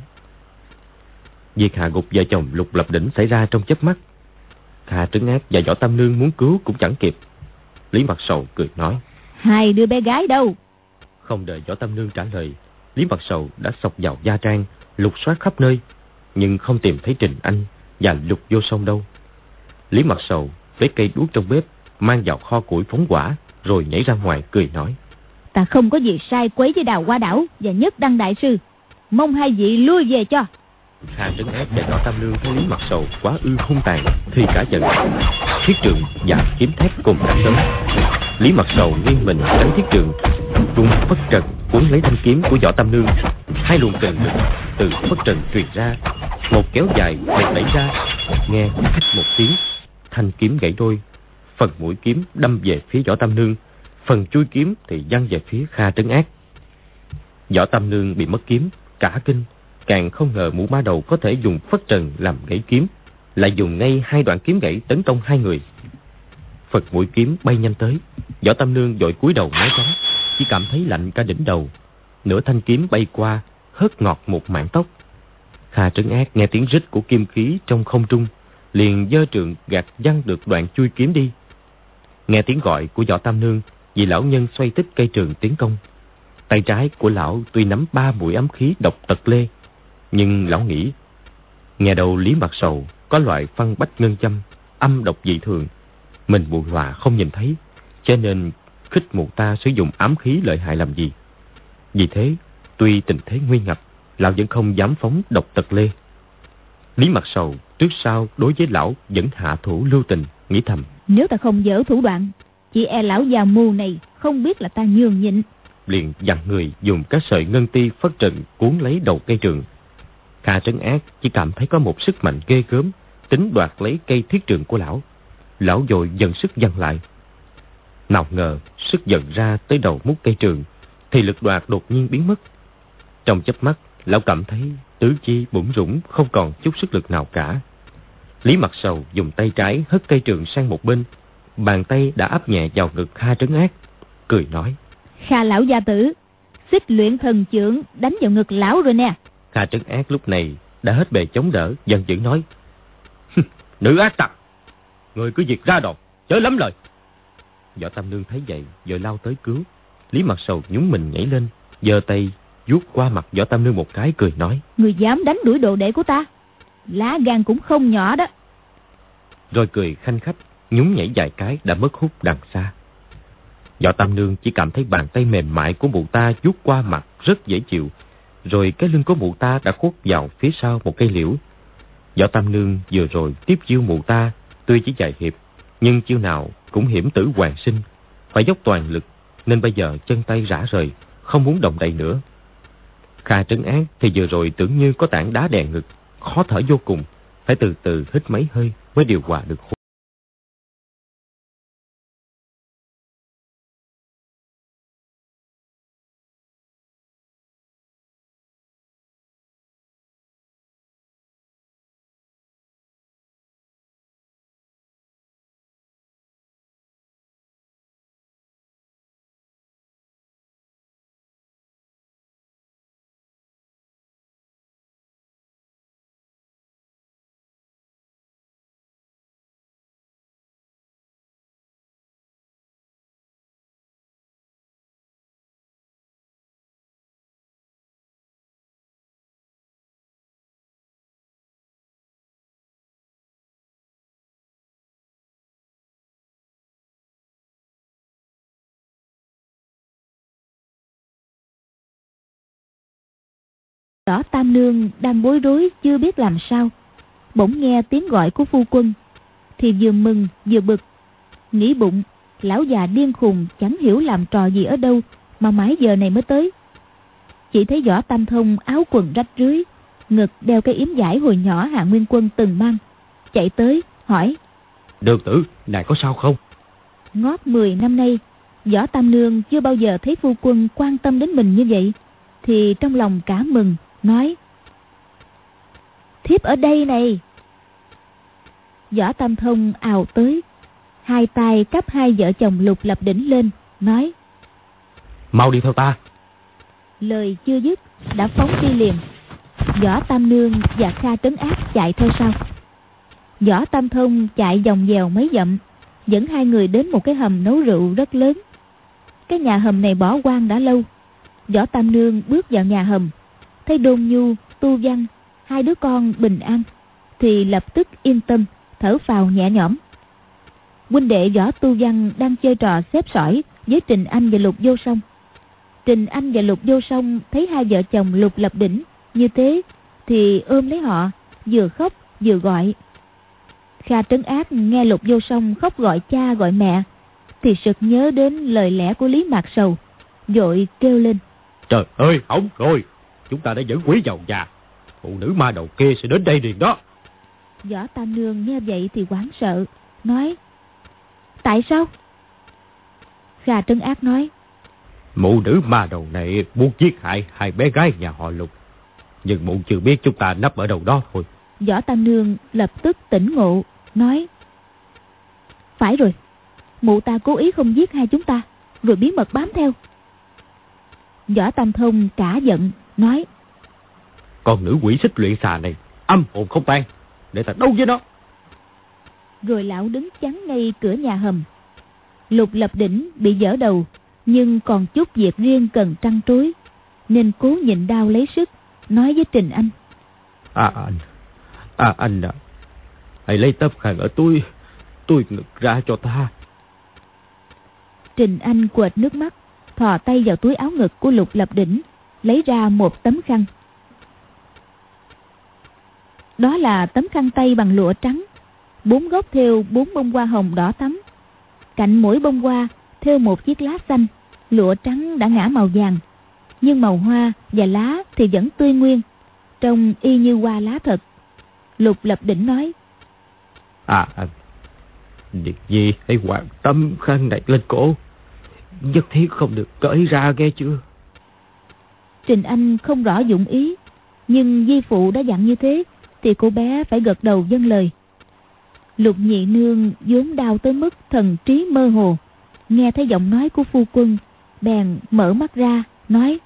Việc hạ gục vợ chồng Lục Lập Đỉnh xảy ra trong chớp mắt. Kha Trấn Ác và Võ Tam Nương muốn cứu cũng chẳng kịp. Lý Mạc Sầu cười nói: "Hai đứa bé gái đâu?" Không đợi Võ Tam Nương trả lời, Lý Mạc Sầu đã xộc vào Gia Trang, lục soát khắp nơi, nhưng không tìm thấy Trình Anh và Lục Vô Song đâu. Lý Mạc Sầu lấy cây đuốc trong bếp mang vào kho củi phóng hỏa, rồi nhảy ra ngoài cười nói: "Ta không có gì sai quấy với Đào Hoa Đảo và Nhất Đăng đại sư, mong hai vị lui về cho." Kha Trấn Ác và Võ Tam Nương thấy Lý Mạc Sầu quá ư hung tàn thì cả giận, thiết trường và kiếm thép cùng đánh tới. Lý Mạc Sầu nghiêng mình đánh thiết trường, vùng Phất Trần cuốn lấy thanh kiếm của Võ Tam Nương. Hai luồng kình lực từ Phất Trần truyền ra, một kéo dài lại đẩy ra. Nghe cách một tiếng, thanh kiếm gãy đôi, phần mũi kiếm đâm về phía Võ Tam Nương, phần chuôi kiếm thì văng về phía Kha Trấn Ác. Võ Tam Nương bị mất kiếm cả kinh, càng không ngờ mụ ma đầu có thể dùng Phất Trần làm gãy kiếm, lại dùng ngay hai đoạn kiếm gãy tấn công hai người. Phật mũi kiếm bay nhanh tới, Võ Tam Nương vội cúi đầu né tránh, chỉ cảm thấy lạnh cả đỉnh đầu. Nửa thanh kiếm bay qua, hớt ngọt một mảng tóc. Kha Trấn Ác nghe tiếng rít của kim khí trong không trung, liền giơ trường gạt văng được đoạn chui kiếm đi. Nghe tiếng gọi của Võ Tam Nương, vị lão nhân xoay tích cây trường tiến công. Tay trái của lão tuy nắm 3 mũi ám khí độc tật lê, nhưng lão nghĩ nghe đầu Lý Mạc Sầu có loại phân bách ngân châm, âm độc dị thường, mình mù lòa không nhìn thấy, cho nên khích mụ ta sử dụng ám khí lợi hại làm gì. Vì thế tuy tình thế nguy ngập, lão vẫn không dám phóng độc tật lê. Lý Mạc Sầu trước sau đối với lão vẫn hạ thủ lưu tình, nghĩ thầm: nếu ta không dỡ thủ đoạn, chỉ e lão già mù này không biết là ta nhường nhịn. Liền dặn người dùng các sợi ngân ti phất trần cuốn lấy đầu cây trường. Kha Trấn Ác chỉ cảm thấy có một sức mạnh ghê gớm, tính đoạt lấy cây thiết trường của lão. Lão vội dần sức giằng lại, nào ngờ sức giận ra tới đầu mút cây trường thì lực đoạt đột nhiên biến mất. Trong chớp mắt, lão cảm thấy tứ chi bủn rủn, không còn chút sức lực nào cả. Lý Mạc Sầu dùng tay trái hất cây trường sang một bên, bàn tay đã áp nhẹ vào ngực Kha Trấn Ác, cười nói: Kha lão gia tử, xích luyện thần trưởng đánh vào ngực lão rồi nè. Kha Trấn Ác lúc này đã hết bề chống đỡ, giận dữ nói: Nữ ác tặc, người cứ việc ra đòn, chớ lắm lời. Võ Tam Nương thấy vậy, vội lao tới cứu. Lý Mạc Sầu nhúng mình nhảy lên, giơ tay vuốt qua mặt Võ Tam Nương một cái, cười nói: Người dám đánh đuổi đồ đệ của ta, lá gan cũng không nhỏ đó. Rồi cười khanh khách, nhúng nhảy vài cái đã mất hút đằng xa. Võ Tam Nương chỉ cảm thấy bàn tay mềm mại của mụ ta vuốt qua mặt rất dễ chịu, rồi cái lưng của mụ ta đã khuất vào phía sau một cây liễu. Võ Tam Nương vừa rồi tiếp chiêu mụ ta tuy chỉ vài hiệp, nhưng chiêu nào cũng hiểm tử hoàn sinh, phải dốc toàn lực, nên bây giờ chân tay rã rời, không muốn động đậy nữa. Kha Trấn Ác thì vừa rồi tưởng như có tảng đá đè ngực, khó thở vô cùng, phải từ từ hít mấy hơi mới điều hòa được hô. Võ Tam Nương đang bối rối chưa biết làm sao, bỗng nghe tiếng gọi của phu quân, thì vừa mừng vừa bực, nghĩ bụng lão già điên khùng chẳng hiểu làm trò gì ở đâu mà mãi giờ này mới tới. Chỉ thấy Võ Tam Thông áo quần rách rưới, ngực đeo cái yếm vải hồi nhỏ Hạ Nguyên Quân từng mang, chạy tới hỏi: Đường tử, này có sao không? Ngót 10 năm nay, Võ Tam Nương chưa bao giờ thấy phu quân quan tâm đến mình như vậy, thì trong lòng cả mừng, nói: Thiếp ở đây này. Võ Tam Thông ào tới, hai tay cắp hai vợ chồng Lục Lập Đỉnh lên, nói: Mau đi theo ta. Lời chưa dứt đã phóng đi liền. Võ Tam Nương và Kha Trấn Ác chạy theo sau. Võ Tam Thông chạy vòng vèo mấy dặm, dẫn hai người đến một cái hầm nấu rượu rất lớn. Cái nhà hầm này bỏ hoang đã lâu. Võ Tam Nương bước vào nhà hầm, thấy Đôn Nhu, Tu Văn, hai đứa con bình an, thì lập tức yên tâm, thở phào nhẹ nhõm. Huynh đệ Võ Tu Văn đang chơi trò xếp sỏi với Trình Anh và Lục Vô Song. Trình Anh và Lục Vô Song thấy hai vợ chồng Lục Lập Đỉnh như thế thì ôm lấy họ, vừa khóc vừa gọi. Kha Trấn Ác nghe Lục Vô Song khóc gọi cha gọi mẹ, thì sực nhớ đến lời lẽ của Lý Mạc Sầu, vội kêu lên: Trời ơi, hỏng rồi, chúng ta đã dẫn quỷ vào nhà, phụ nữ ma đầu kia sẽ đến đây liền đó. Võ Tam Nương nghe vậy thì hoảng sợ, nói: Tại sao? Kha Trấn Ác nói: Mụ nữ ma đầu này muốn giết hại hai bé gái nhà họ Lục, nhưng mụ chưa biết chúng ta nấp ở đâu đó thôi, Võ Tam Nương lập tức tỉnh ngộ, nói: Phải rồi, mụ ta cố ý không giết hai chúng ta, rồi bí mật bám theo. Võ Tam Thông cả giận, nói: Con nữ quỷ Xích Luyện Xà này, âm hồn không tan, để ta đấu với nó. Rồi lão đứng chắn ngay cửa nhà hầm. Lục Lập Đỉnh bị dở đầu, nhưng còn chút việc riêng cần trăn trối, nên cố nhịn đau lấy sức, nói với Trình Anh: Anh à, hãy lấy tấm khăn ở túi ngực ra cho ta. Trình Anh quệt nước mắt, thò tay vào túi áo ngực của Lục Lập Đỉnh, lấy ra một tấm khăn. Đó là tấm khăn tay bằng lụa trắng, 4 góc thêu 4 bông hoa hồng đỏ thắm. Cạnh mỗi bông hoa thêu một chiếc lá xanh, lụa trắng đã ngả màu vàng, nhưng màu hoa và lá thì vẫn tươi nguyên, trông y như hoa lá thật. Lục Lập Đỉnh nói: Điệt Nhi hãy quạt tấm khăn này lên cổ, nhất thiết không được cởi ra, nghe chưa? Trình Anh không rõ dụng ý, nhưng di phụ đã dặn như thế thì cô bé phải gật đầu vâng lời. Lục Nhị Nương vốn đau tới mức thần trí mơ hồ, nghe thấy giọng nói của phu quân, bèn mở mắt ra, nói: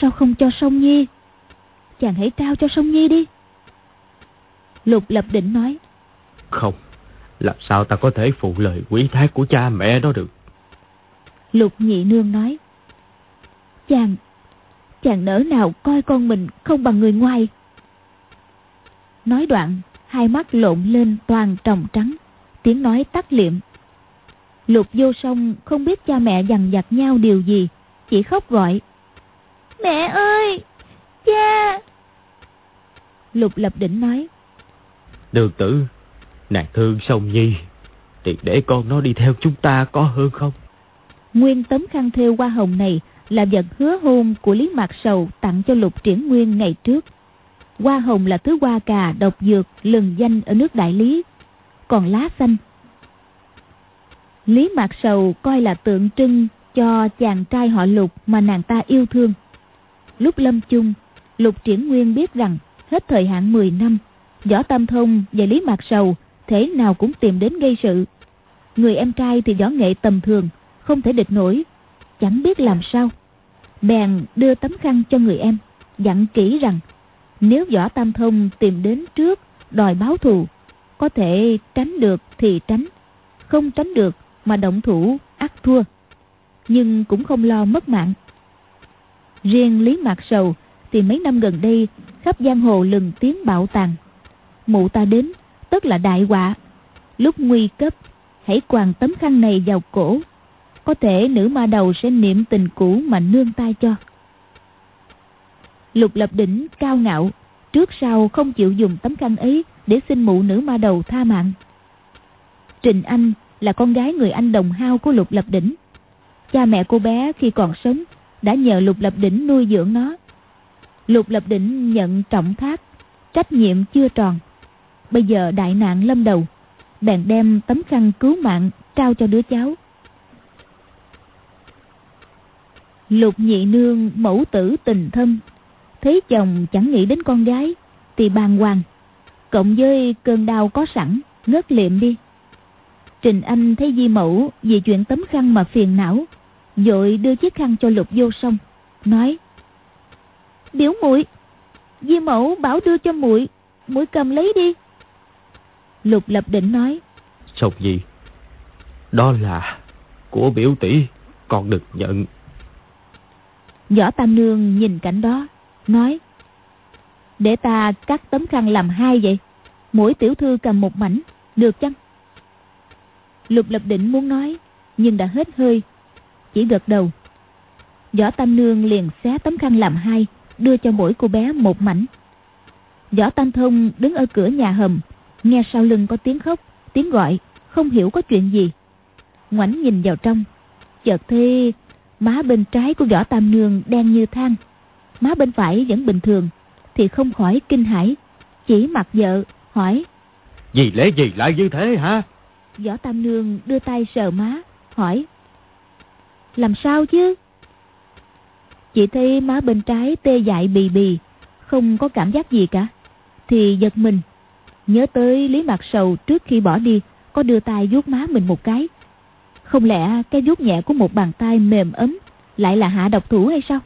Sao không cho Song Nhi? Chàng hãy trao cho Song Nhi đi. Lục Lập Đỉnh nói: Không, làm sao ta có thể phụ lời quý thác của cha mẹ nó được? Lục Nhị Nương nói: Chàng nỡ nào coi con mình không bằng người ngoài. Nói đoạn, hai mắt lộn lên toàn tròng trắng, tiếng nói tắt liệm. Lục Vô Song không biết cha mẹ dằn vặt nhau điều gì, chỉ khóc gọi: Mẹ ơi! Cha! Lục Lập Đỉnh nói: Nương tử, nàng thương Song Nhi thì để con nó đi theo chúng ta có hơn không? Nguyên tấm khăn thêu hoa hồng này là vật hứa hôn của Lý Mạc Sầu tặng cho Lục Triển Nguyên ngày trước. Hoa hồng là thứ hoa cà độc dược lừng danh ở nước Đại Lý, còn lá xanh Lý Mạc Sầu coi là tượng trưng cho chàng trai họ Lục mà nàng ta yêu thương. Lúc lâm chung, Lục Triển Nguyên biết rằng hết thời hạn 10 năm, Võ Tam Thông và Lý Mạc Sầu thế nào cũng tìm đến gây sự. Người em trai thì võ nghệ tầm thường, không thể địch nổi, chẳng biết làm sao. Bèn đưa tấm khăn cho người em, dặn kỹ rằng nếu Võ Tam Thông tìm đến trước đòi báo thù, có thể tránh được thì tránh, không tránh được mà động thủ ắt thua, nhưng cũng không lo mất mạng. Riêng Lý Mạc Sầu thì mấy năm gần đây khắp giang hồ lừng tiếng bạo tàn. Mụ ta đến tức là đại họa, lúc nguy cấp hãy quàng tấm khăn này vào cổ, có thể nữ ma đầu sẽ niệm tình cũ mà nương tay cho. Lục Lập Đỉnh cao ngạo, trước sau không chịu dùng tấm khăn ấy để xin mụ nữ ma đầu tha mạng. Trình Anh là con gái người anh đồng hao của Lục Lập Đỉnh. Cha mẹ cô bé khi còn sống đã nhờ Lục Lập Đỉnh nuôi dưỡng nó. Lục Lập Đỉnh nhận trọng thác, trách nhiệm chưa tròn. Bây giờ đại nạn lâm đầu, bèn đem tấm khăn cứu mạng trao cho đứa cháu. Lục Nhị Nương mẫu tử tình thâm, thấy chồng chẳng nghĩ đến con gái thì bàng hoàng, cộng với cơn đau có sẵn, ngất liệm đi. Trình Anh thấy di mẫu vì chuyện tấm khăn mà phiền não, vội đưa chiếc khăn cho Lục Vô Song, nói: Biểu muội, di mẫu bảo đưa cho muội, muội cầm lấy đi. Lục Lập Đỉnh nói: Song Nhi, đó là của biểu tỷ, con được nhận. Võ Tam Nương nhìn cảnh đó, nói: Để ta cắt tấm khăn làm hai vậy, mỗi tiểu thư cầm một mảnh, được chăng? Lục Lập Đỉnh muốn nói, nhưng đã hết hơi, chỉ gật đầu. Võ Tam Nương liền xé tấm khăn làm hai, đưa cho mỗi cô bé một mảnh. Võ Tam Thông đứng ở cửa nhà hầm, nghe sau lưng có tiếng khóc, tiếng gọi, không hiểu có chuyện gì. Ngoảnh nhìn vào trong, chợt thấy má bên trái của Võ Tam Nương đen như than, má bên phải vẫn bình thường, thì không khỏi kinh hãi, chỉ mặt vợ, hỏi: Vì lẽ gì lại như thế hả? Võ Tam Nương đưa tay sờ má, hỏi: Làm sao chứ? Chỉ thấy má bên trái tê dại bì bì, không có cảm giác gì cả. thì giật mình, nhớ tới Lý Mạc Sầu trước khi bỏ đi có đưa tay vuốt má mình một cái. Không lẽ cái vuốt nhẹ của một bàn tay mềm ấm lại là hạ độc thủ hay sao?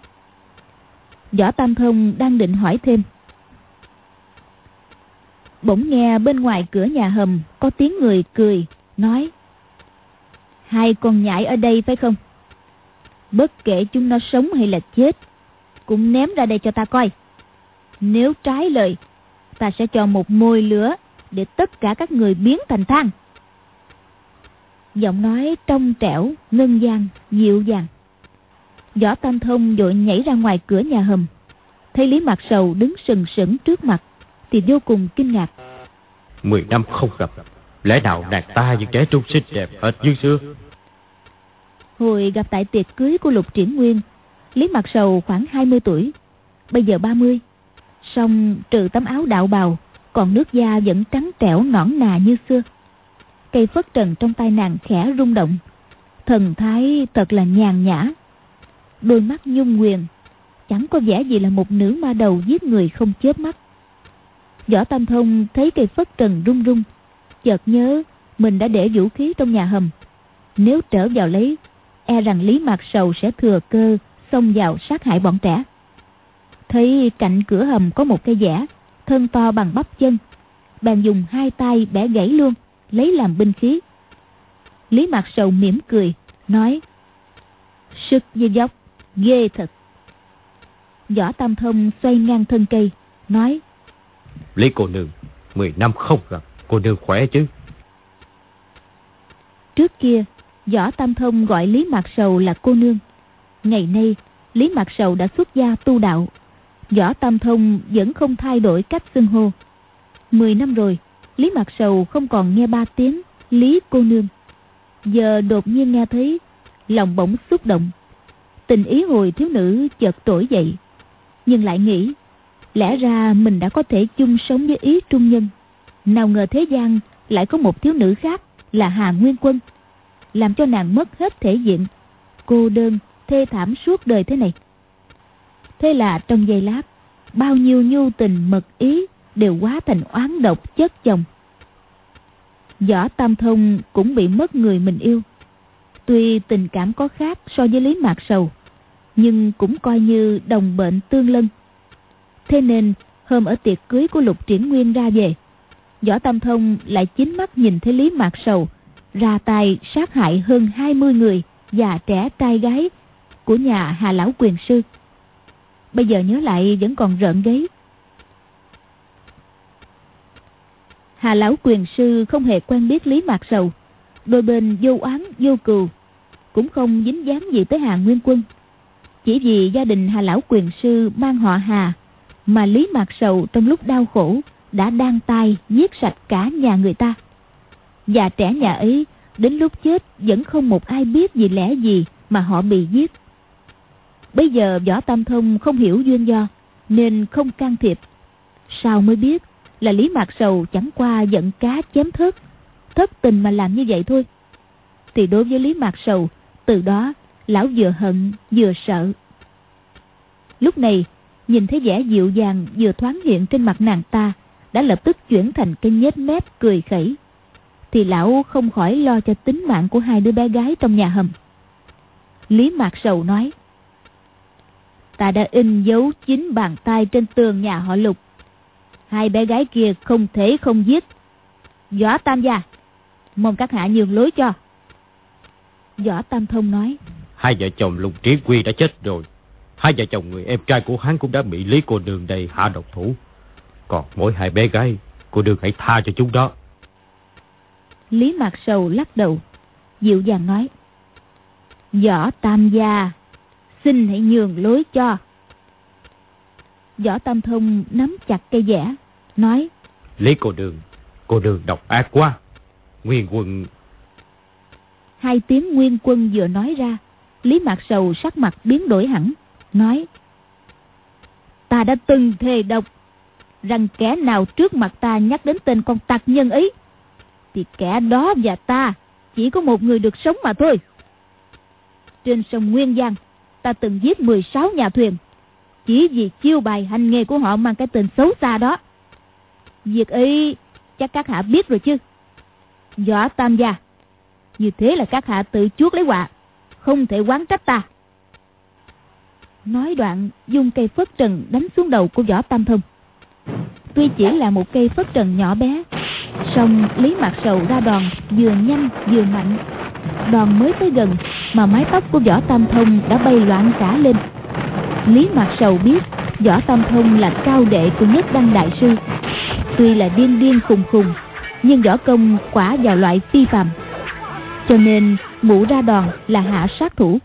Võ Tam Thông đang định hỏi thêm, bỗng nghe bên ngoài cửa nhà hầm có tiếng người cười, nói: Hai con nhãi ở đây phải không? Bất kể chúng nó sống hay là chết, cũng ném ra đây cho ta coi. Nếu trái lời, ta sẽ cho một mồi lửa để tất cả các người biến thành than. Giọng nói trong trẻo, ngân vang, dịu dàng. Võ Tam Thông vội nhảy ra ngoài cửa nhà hầm, thấy Lý Mạc Sầu đứng sừng sững trước mặt thì vô cùng kinh ngạc. 10 năm không gặp, lẽ nào nàng ta như kẻ trung sinh đẹp hết như xưa? Hồi gặp tại tiệc cưới của Lục Triển Nguyên, Lý Mạc Sầu khoảng 20 tuổi, bây giờ 30. Song trừ tấm áo đạo bào, còn nước da vẫn trắng trẻo nõn nà như xưa. Cây phất trần trong tay nàng khẽ rung động, thần thái thật là nhàn nhã. Đôi mắt nhung nguyền, chẳng có vẻ gì là một nữ ma đầu giết người không chớp mắt. Võ Tam Thông thấy cây phất trần rung rung, chợt nhớ mình đã để vũ khí trong nhà hầm. Nếu trở vào lấy, e rằng Lý Mạc Sầu sẽ thừa cơ xông vào sát hại bọn trẻ. Thấy cạnh cửa hầm có một cây dẻ, thân to bằng bắp chân, bèn dùng hai tay bẻ gãy luôn, lấy làm binh khí. Lý Mạc Sầu mỉm cười, nói: Sức dây dốc, ghê thật. Võ Tam Thông xoay ngang thân cây, nói: Lý cô nương, 10 năm không gặp, cô nương khỏe chứ? Trước kia, Võ Tam Thông gọi Lý Mạc Sầu là cô nương. Ngày nay, Lý Mạc Sầu đã xuất gia tu đạo, Võ Tam Thông vẫn không thay đổi cách xưng hô. 10 năm rồi, Lý Mạc Sầu không còn nghe 3 tiếng Lý cô nương. Giờ đột nhiên nghe thấy, lòng bỗng xúc động. Tình ý hồi thiếu nữ chợt trỗi dậy, nhưng lại nghĩ, lẽ ra mình đã có thể chung sống với ý trung nhân, nào ngờ thế gian lại có một thiếu nữ khác là Hà Nguyên Quân, làm cho nàng mất hết thể diện, cô đơn thê thảm suốt đời thế này. Thế là trong giây lát, bao nhiêu nhu tình mật ý đều hóa thành oán độc chất chồng. Võ Tam Thông cũng bị mất người mình yêu. Tuy tình cảm có khác so với Lý Mạc Sầu, nhưng cũng coi như đồng bệnh tương lân. Thế nên hôm ở tiệc cưới của Lục Triển Nguyên ra về, Võ Tam Thông lại chính mắt nhìn thấy Lý Mạc Sầu ra tay sát hại hơn 20 người già trẻ trai gái của nhà Hà lão quyền sư. Bây giờ nhớ lại vẫn còn rợn gáy. Hà lão quyền sư không hề quen biết Lý Mạc Sầu, đôi bên vô oán vô cừu, cũng không dính dáng gì tới Hà Nguyên Quân. Chỉ vì gia đình Hà lão quyền sư mang họ Hà mà Lý Mạc Sầu trong lúc đau khổ đã đan tay giết sạch cả nhà người ta. Già trẻ nhà ấy đến lúc chết vẫn không một ai biết vì lẽ gì mà họ bị giết. Bây giờ Võ Tam Thông không hiểu duyên do nên không can thiệp. Sao mới biết là Lý Mạc Sầu chẳng qua giận cá chém thớt, thất tình mà làm như vậy thôi. Thì đối với Lý Mạc Sầu, từ đó lão vừa hận vừa sợ. Lúc này nhìn thấy vẻ dịu dàng vừa thoáng hiện trên mặt nàng ta đã lập tức chuyển thành cái nhếch mép cười khẩy, thì lão không khỏi lo cho tính mạng của 2 đứa bé gái trong nhà hầm. Lý Mạc Sầu nói: Ta đã in dấu chính bàn tay trên tường nhà họ Lục. 2 bé gái kia không thể không giết. Võ Tam gia, mong các hạ nhường lối cho. Võ Tam Thông nói: 2 vợ chồng Lục Trí Quy đã chết rồi. 2 vợ chồng người em trai của hắn cũng đã bị Lý cô nương đầy hạ độc thủ. Còn mỗi 2 bé gái, cô nương hãy tha cho chúng đó. Lý Mạc Sầu lắc đầu, dịu dàng nói: Võ Tam gia, xin hãy nhường lối cho. Võ Tam Thông nắm chặt cây dẻ, nói: Lý cô nương độc ác quá. Nguyên Quân. 2 tiếng Nguyên Quân vừa nói ra, Lý Mạc Sầu sắc mặt biến đổi hẳn, nói: Ta đã từng thề độc rằng kẻ nào trước mặt ta nhắc đến tên con tặc nhân ấy thì kẻ đó và ta chỉ có một người được sống mà thôi. Trên sông Nguyên Giang, ta từng giết 16 nhà thuyền, chỉ vì chiêu bài hành nghề của họ mang cái tên xấu xa đó. Việc ấy chắc các hạ biết rồi chứ? Võ Tam gia, như thế là các hạ tự chuốc lấy họa, không thể oán trách ta. Nói đoạn dùng cây phất trần đánh xuống đầu của Võ Tam Thông. Tuy chỉ là một cây phất trần nhỏ bé, song Lý Mạc Sầu ra đòn vừa nhanh vừa mạnh. Đòn mới tới gần mà mái tóc của Võ Tam Thông đã bay loạn cả lên. Lý Mạc Sầu biết Võ Tam Thông là cao đệ của Nhất Đăng đại sư, tuy là điên điên khùng khùng nhưng võ công quả vào loại phi phàm, cho nên mụ ra đòn là hạ sát thủ.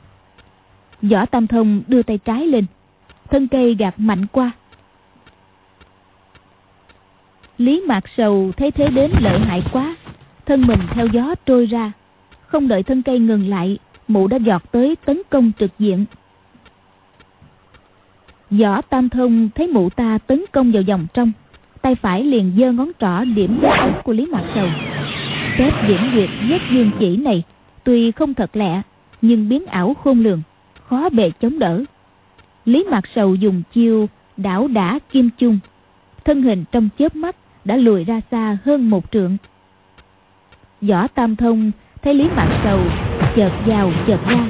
Võ Tam Thông đưa tay trái lên, thân cây gạt mạnh qua. Lý Mạc Sầu thấy thế đến lợi hại quá, thân mình theo gió trôi ra. Không đợi thân cây ngừng lại, mụ đã giọt tới tấn công trực diện. Võ Tam Thông thấy mụ ta tấn công vào vòng trong, tay phải liền giơ ngón trỏ điểm đến ống của Lý Mạc Sầu. Phép diễn duyệt Nhất Dương chỉ này tuy không thật lẹ nhưng biến ảo khôn lường, khó bề chống đỡ. Lý Mạc Sầu dùng chiêu đảo đả kim chung, thân hình trong chớp mắt đã lùi ra xa hơn một trượng. Võ Tam Thông thấy Lý Mạc Sầu chợt vào chợt ra,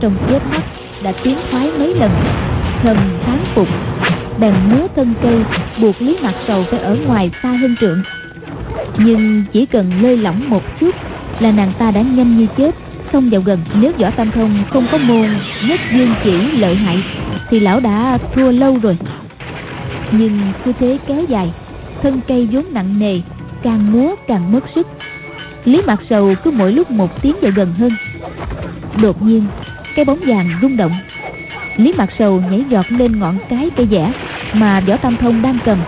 trong chớp mắt đã tiến thoái mấy lần, thần thán phục, bèn múa thân cây buộc Lý Mạc Sầu phải ở ngoài xa hơn trượng. Nhưng chỉ cần lơi lỏng một chút là nàng ta đã nhanh như chớp xông vào gần. Nếu Võ Tam Thông không có môn Nhất Dương chỉ lợi hại thì lão đã thua lâu rồi. Nhưng cứ thế kéo dài, thân cây vốn nặng nề càng múa càng mất sức. Lý Mạc Sầu cứ mỗi lúc một tiếng vào gần hơn. Đột nhiên cái bóng vàng rung động, Lý Mạc Sầu nhảy giọt lên ngọn cái cây vẽ mà Võ Tam Thông đang cầm,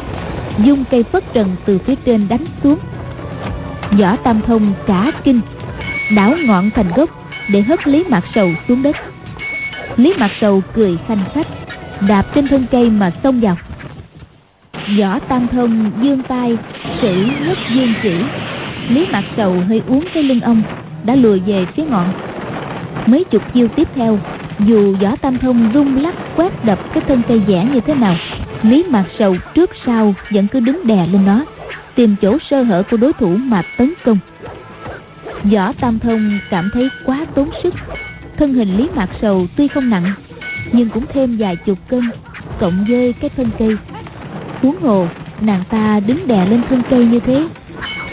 dung cây phất trần từ phía trên đánh xuống. Võ Tam Thông cả kinh, đảo ngọn thành gốc để hất Lý Mạc Sầu xuống đất. Lý Mạc Sầu cười khanh khách, đạp trên thân cây mà xông vào. Võ Tam Thông giương tay sử Nhất Dương chỉ, Lý Mạc Sầu hơi uốn cái lưng ông đã lùi về phía ngọn. Mấy chục chiêu tiếp theo, dù Võ Tam Thông rung lắc quét đập cái thân cây vẽ như thế nào, Lý Mạc Sầu trước sau vẫn cứ đứng đè lên nó, tìm chỗ sơ hở của đối thủ mà tấn công. Võ Tam Thông cảm thấy quá tốn sức, thân hình Lý Mạc Sầu tuy không nặng nhưng cũng thêm vài chục cân, cộng với cái thân cây. Huống hồ nàng ta đứng đè lên thân cây như thế,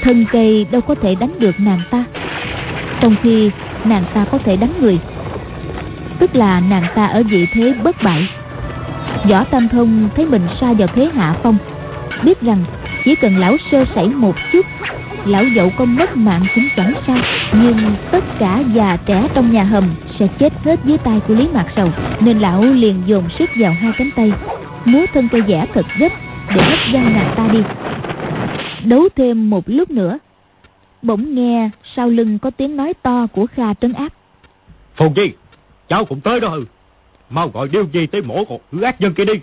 thân cây đâu có thể đánh được nàng ta, trong khi nàng ta có thể đánh người, tức là nàng ta ở vị thế bất bại. Võ Tam Thông thấy mình sa vào thế hạ phong, biết rằng chỉ cần lão sơ sẩy một chút, lão dậu có mất mạng cũng chẳng sao, nhưng tất cả già trẻ trong nhà hầm sẽ chết hết dưới tay của Lý Mạc Sầu. Nên lão liền dồn sức vào hai cánh tay, múa thân cây vẽ thật gấp để hất văng nàng ta đi. Đấu thêm một lúc nữa, bỗng nghe sau lưng có tiếng nói to của Kha Trấn Ác. Phù Nhi, cháu cũng tới đó hừ, mau gọi Điêu Nhi tới mổ con thứ ác nhân kia đi.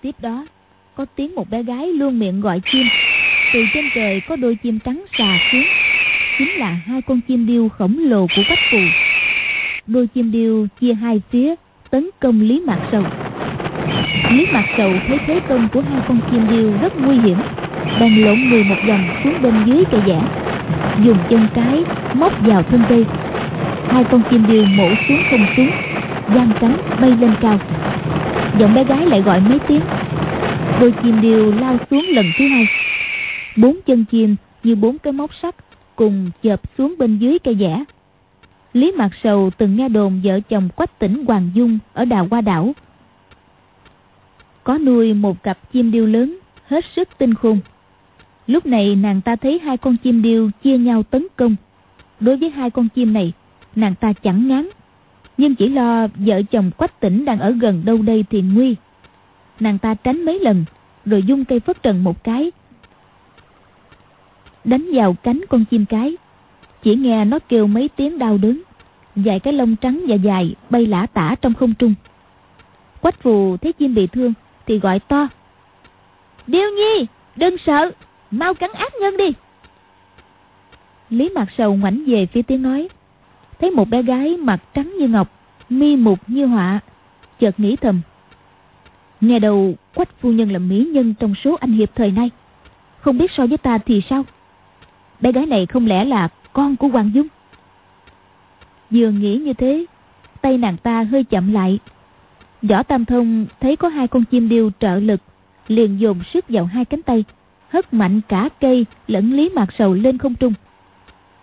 Tiếp đó có tiếng một bé gái luôn miệng gọi chim. Từ trên trời có đôi chim trắng xà xuống, chính là hai con chim điêu khổng lồ của Quách Phù. Đôi chim điêu chia hai phía tấn công Lý Mạc Sầu. Lý Mạc Sầu thấy thế công của hai con chim điêu rất nguy hiểm, bèn lộn người một vòng xuống bên dưới cây giả, dùng chân trái móc vào thân cây. Hai con chim điêu mổ xuống không xuống, giang cánh bay lên cao. Giọng bé gái lại gọi mấy tiếng, đôi chim điêu lao xuống lần thứ hai. Bốn chân chim như bốn cái móc sắt cùng chộp xuống bên dưới cây giả. Lý Mạc Sầu từng nghe đồn vợ chồng Quách Tĩnh Hoàng Dung ở Đào Hoa Đảo có nuôi một cặp chim điêu lớn hết sức tinh khôn. Lúc này nàng ta thấy hai con chim điêu chia nhau tấn công. Đối với hai con chim này, nàng ta chẳng ngán, nhưng chỉ lo vợ chồng Quách Tĩnh đang ở gần đâu đây thì nguy. Nàng ta tránh mấy lần rồi dung cây phất trần một cái, đánh vào cánh con chim cái. Chỉ nghe nó kêu mấy tiếng đau đớn, vài cái lông trắng và dài bay lả tả trong không trung. Quách Phù thấy chim bị thương thì gọi to: Điêu Nhi, đừng sợ, mau cắn ác nhân đi. Lý Mạc Sầu ngoảnh về phía tiếng nói, thấy một bé gái mặt trắng như ngọc, mi mục như họa, chợt nghĩ thầm: nghe đầu Quách phu nhân là mỹ nhân trong số anh hiệp thời nay, không biết so với ta thì sao? Bé gái này không lẽ là con của Hoàng Dung? Vừa nghĩ như thế, tay nàng ta hơi chậm lại. Võ Tam Thông thấy có hai con chim điêu trợ lực, liền dồn sức vào hai cánh tay, hất mạnh cả cây lẫn Lý Mạc Sầu lên không trung.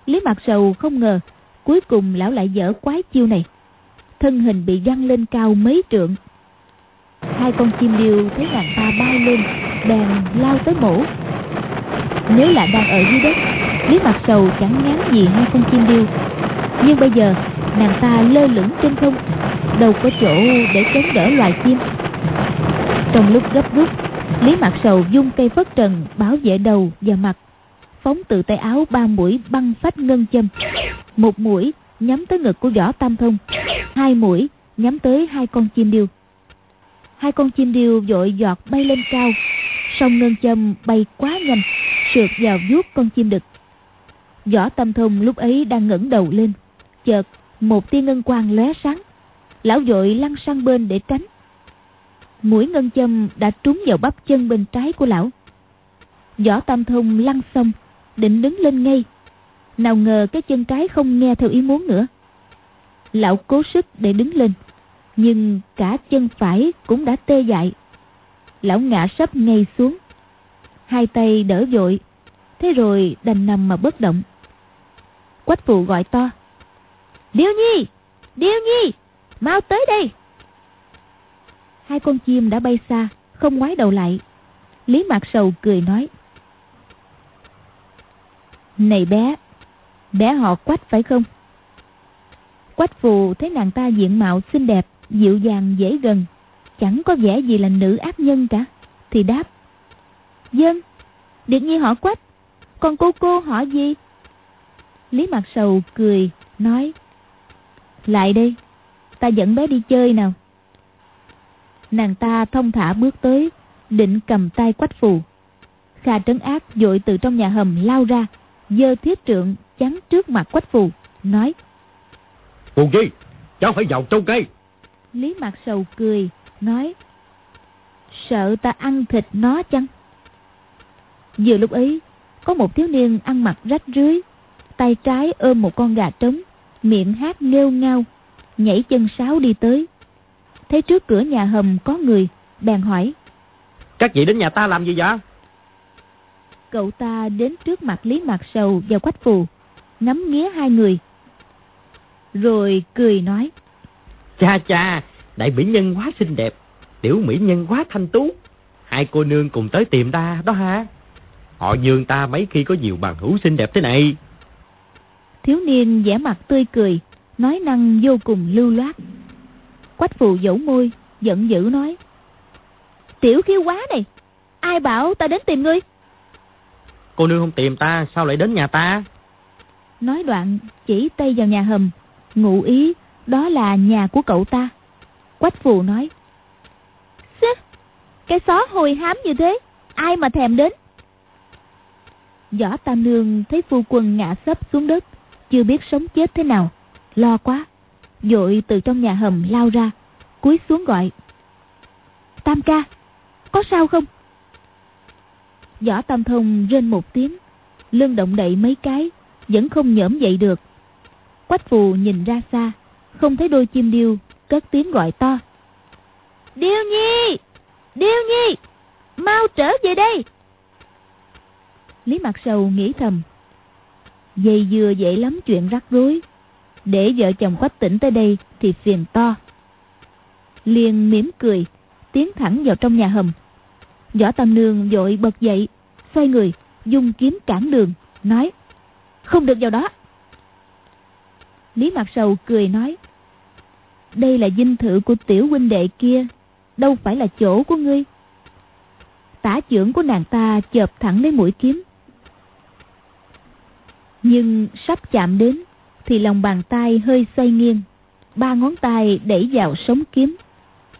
Lý Mạc Sầu không ngờ cuối cùng lão lại dở quái chiêu này, thân hình bị văng lên cao mấy trượng. Hai con chim điêu thấy nàng ta bay lên, bèn lao tới mổ. Nếu là đang ở dưới đất, Lý Mạc Sầu chẳng ngán gì hai con chim điêu, nhưng bây giờ nàng ta lơ lửng trên không, đâu có chỗ để chống đỡ loài chim. Trong lúc gấp rút, Lý Mạc Sầu vung cây phất trần bảo vệ đầu và mặt, phóng từ tay áo 3 mũi băng phách ngân châm. 1 mũi nhắm tới ngực của Võ Tam Thông, 2 mũi nhắm tới hai con chim điêu. Hai con chim điêu vội giọt bay lên cao, song ngân châm bay quá nhanh, sượt vào vuốt con chim đực. Võ Tam Thông lúc ấy đang ngẩng đầu lên, chợt một tia ngân quang lóe sáng, lão vội lăn sang bên để tránh. Mũi ngân châm đã trúng vào bắp chân bên trái của lão. Võ Tam Thông lăn xong, định đứng lên ngay, nào ngờ cái chân trái không nghe theo ý muốn nữa. Lão cố sức để đứng lên, nhưng cả chân phải cũng đã tê dại. Lão ngã sấp ngay xuống, hai tay đỡ vội, thế rồi đành nằm mà bất động. Quách Phù gọi to: "Điêu Nhi! Điêu Nhi! Mau tới đây!" Hai con chim đã bay xa, không ngoái đầu lại. Lý Mạc Sầu cười nói: "Này bé, bé họ Quách phải không?" Quách Phù thấy nàng ta diện mạo xinh đẹp, dịu dàng dễ gần, chẳng có vẻ gì là nữ ác nhân cả, thì đáp: "Vâng, Điệt Nhi họ Quách, còn cô họ gì?" Lý Mạc Sầu cười, nói: "Lại đây, ta dẫn bé đi chơi nào." Nàng ta thông thả bước tới, định cầm tay Quách Phù. Kha Trấn Ác vội từ trong nhà hầm lao ra, giơ thiết trượng chắn trước mặt Quách Phù, nói: "Phù Nhi, cháu phải vào trong cây." Lý Mạc Sầu cười, nói: "Sợ ta ăn thịt nó chăng?" Vừa lúc ấy, có một thiếu niên ăn mặc rách rưới, tay trái ôm một con gà trống, miệng hát nghêu ngao, nhảy chân sáo đi tới. Thấy trước cửa nhà hầm có người, bèn hỏi: "Các vị đến nhà ta làm gì vậy?" Cậu ta đến trước mặt Lý Mạc Sầu và Quách Phù, ngắm nghía hai người, rồi cười nói: "Cha cha, đại mỹ nhân quá xinh đẹp, tiểu mỹ nhân quá thanh tú. Hai cô nương cùng tới tìm ta đó ha. Họ Dương ta mấy khi có nhiều bằng hữu xinh đẹp thế này." Thiếu niên vẻ mặt tươi cười, nói năng vô cùng lưu loát. Quách Phù dẫu môi, giận dữ nói: "Tiểu khiêu quá này, ai bảo ta đến tìm ngươi?" "Cô nương không tìm ta, sao lại đến nhà ta?" Nói đoạn chỉ tay vào nhà hầm, ngụ ý đó là nhà của cậu ta. Quách Phù nói: "Xứ, cái xó hồi hám như thế, ai mà thèm đến." Võ Tam Nương thấy phu quân ngã sấp xuống đất, chưa biết sống chết thế nào, lo quá, vội từ trong nhà hầm lao ra, cúi xuống gọi: "Tam ca, có sao không?" Võ Tam Thông rên một tiếng, lưng động đậy mấy cái, vẫn không nhổm dậy được. Quách Phù nhìn ra xa, không thấy đôi chim điêu, cất tiếng gọi to: "Điêu Nhi! Điêu Nhi! Mau trở về đây!" Lý Mạc Sầu nghĩ thầm: dây dưa dễ lắm chuyện rắc rối, để vợ chồng Quách Tĩnh tới đây thì phiền to. Liền mỉm cười, tiến thẳng vào trong nhà hầm. Võ Tam Nương vội bật dậy, xoay người, dung kiếm cản đường, nói: "Không được vào đó." Lý Mạc Sầu cười nói: "Đây là dinh thự của tiểu huynh đệ kia, đâu phải là chỗ của ngươi." Tả chưởng của nàng ta chộp thẳng lấy mũi kiếm, nhưng sắp chạm đến thì lòng bàn tay hơi xoay nghiêng, 3 ngón tay đẩy vào sống kiếm,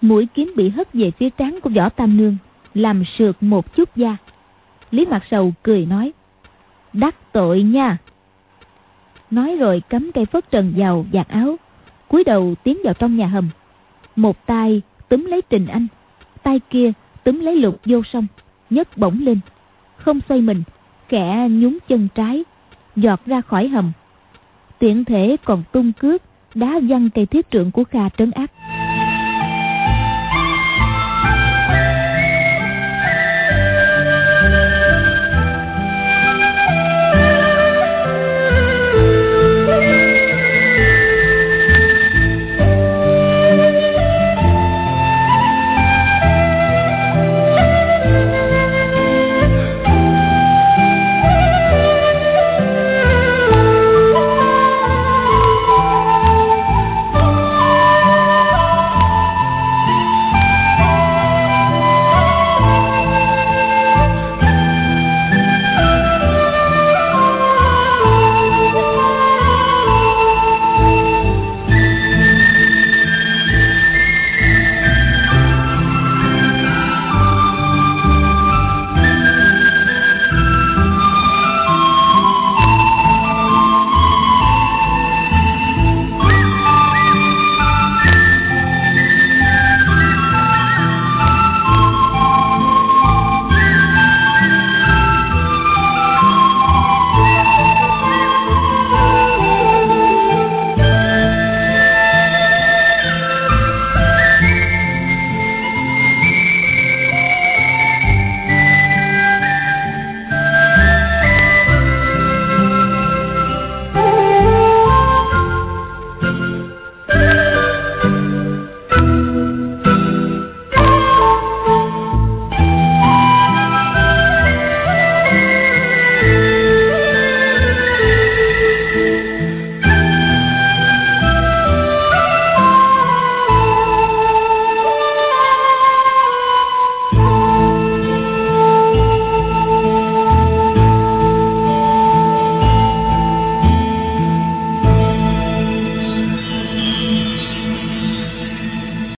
mũi kiếm bị hất về phía trán của Võ Tam Nương, làm sượt một chút da. Lý Mạc Sầu cười nói: "Đắc tội nha." Nói rồi cắm cây phất trần vào vạt áo, cúi đầu tiến vào trong nhà hầm. Một tay túm lấy Trình Anh, tay kia túm lấy Lục Vô Song, nhấc bổng lên, không xoay mình, kẻ nhún chân trái giọt ra khỏi hầm, tiện thể còn tung cước đá văng cây thiết trượng của Kha Trấn Ác.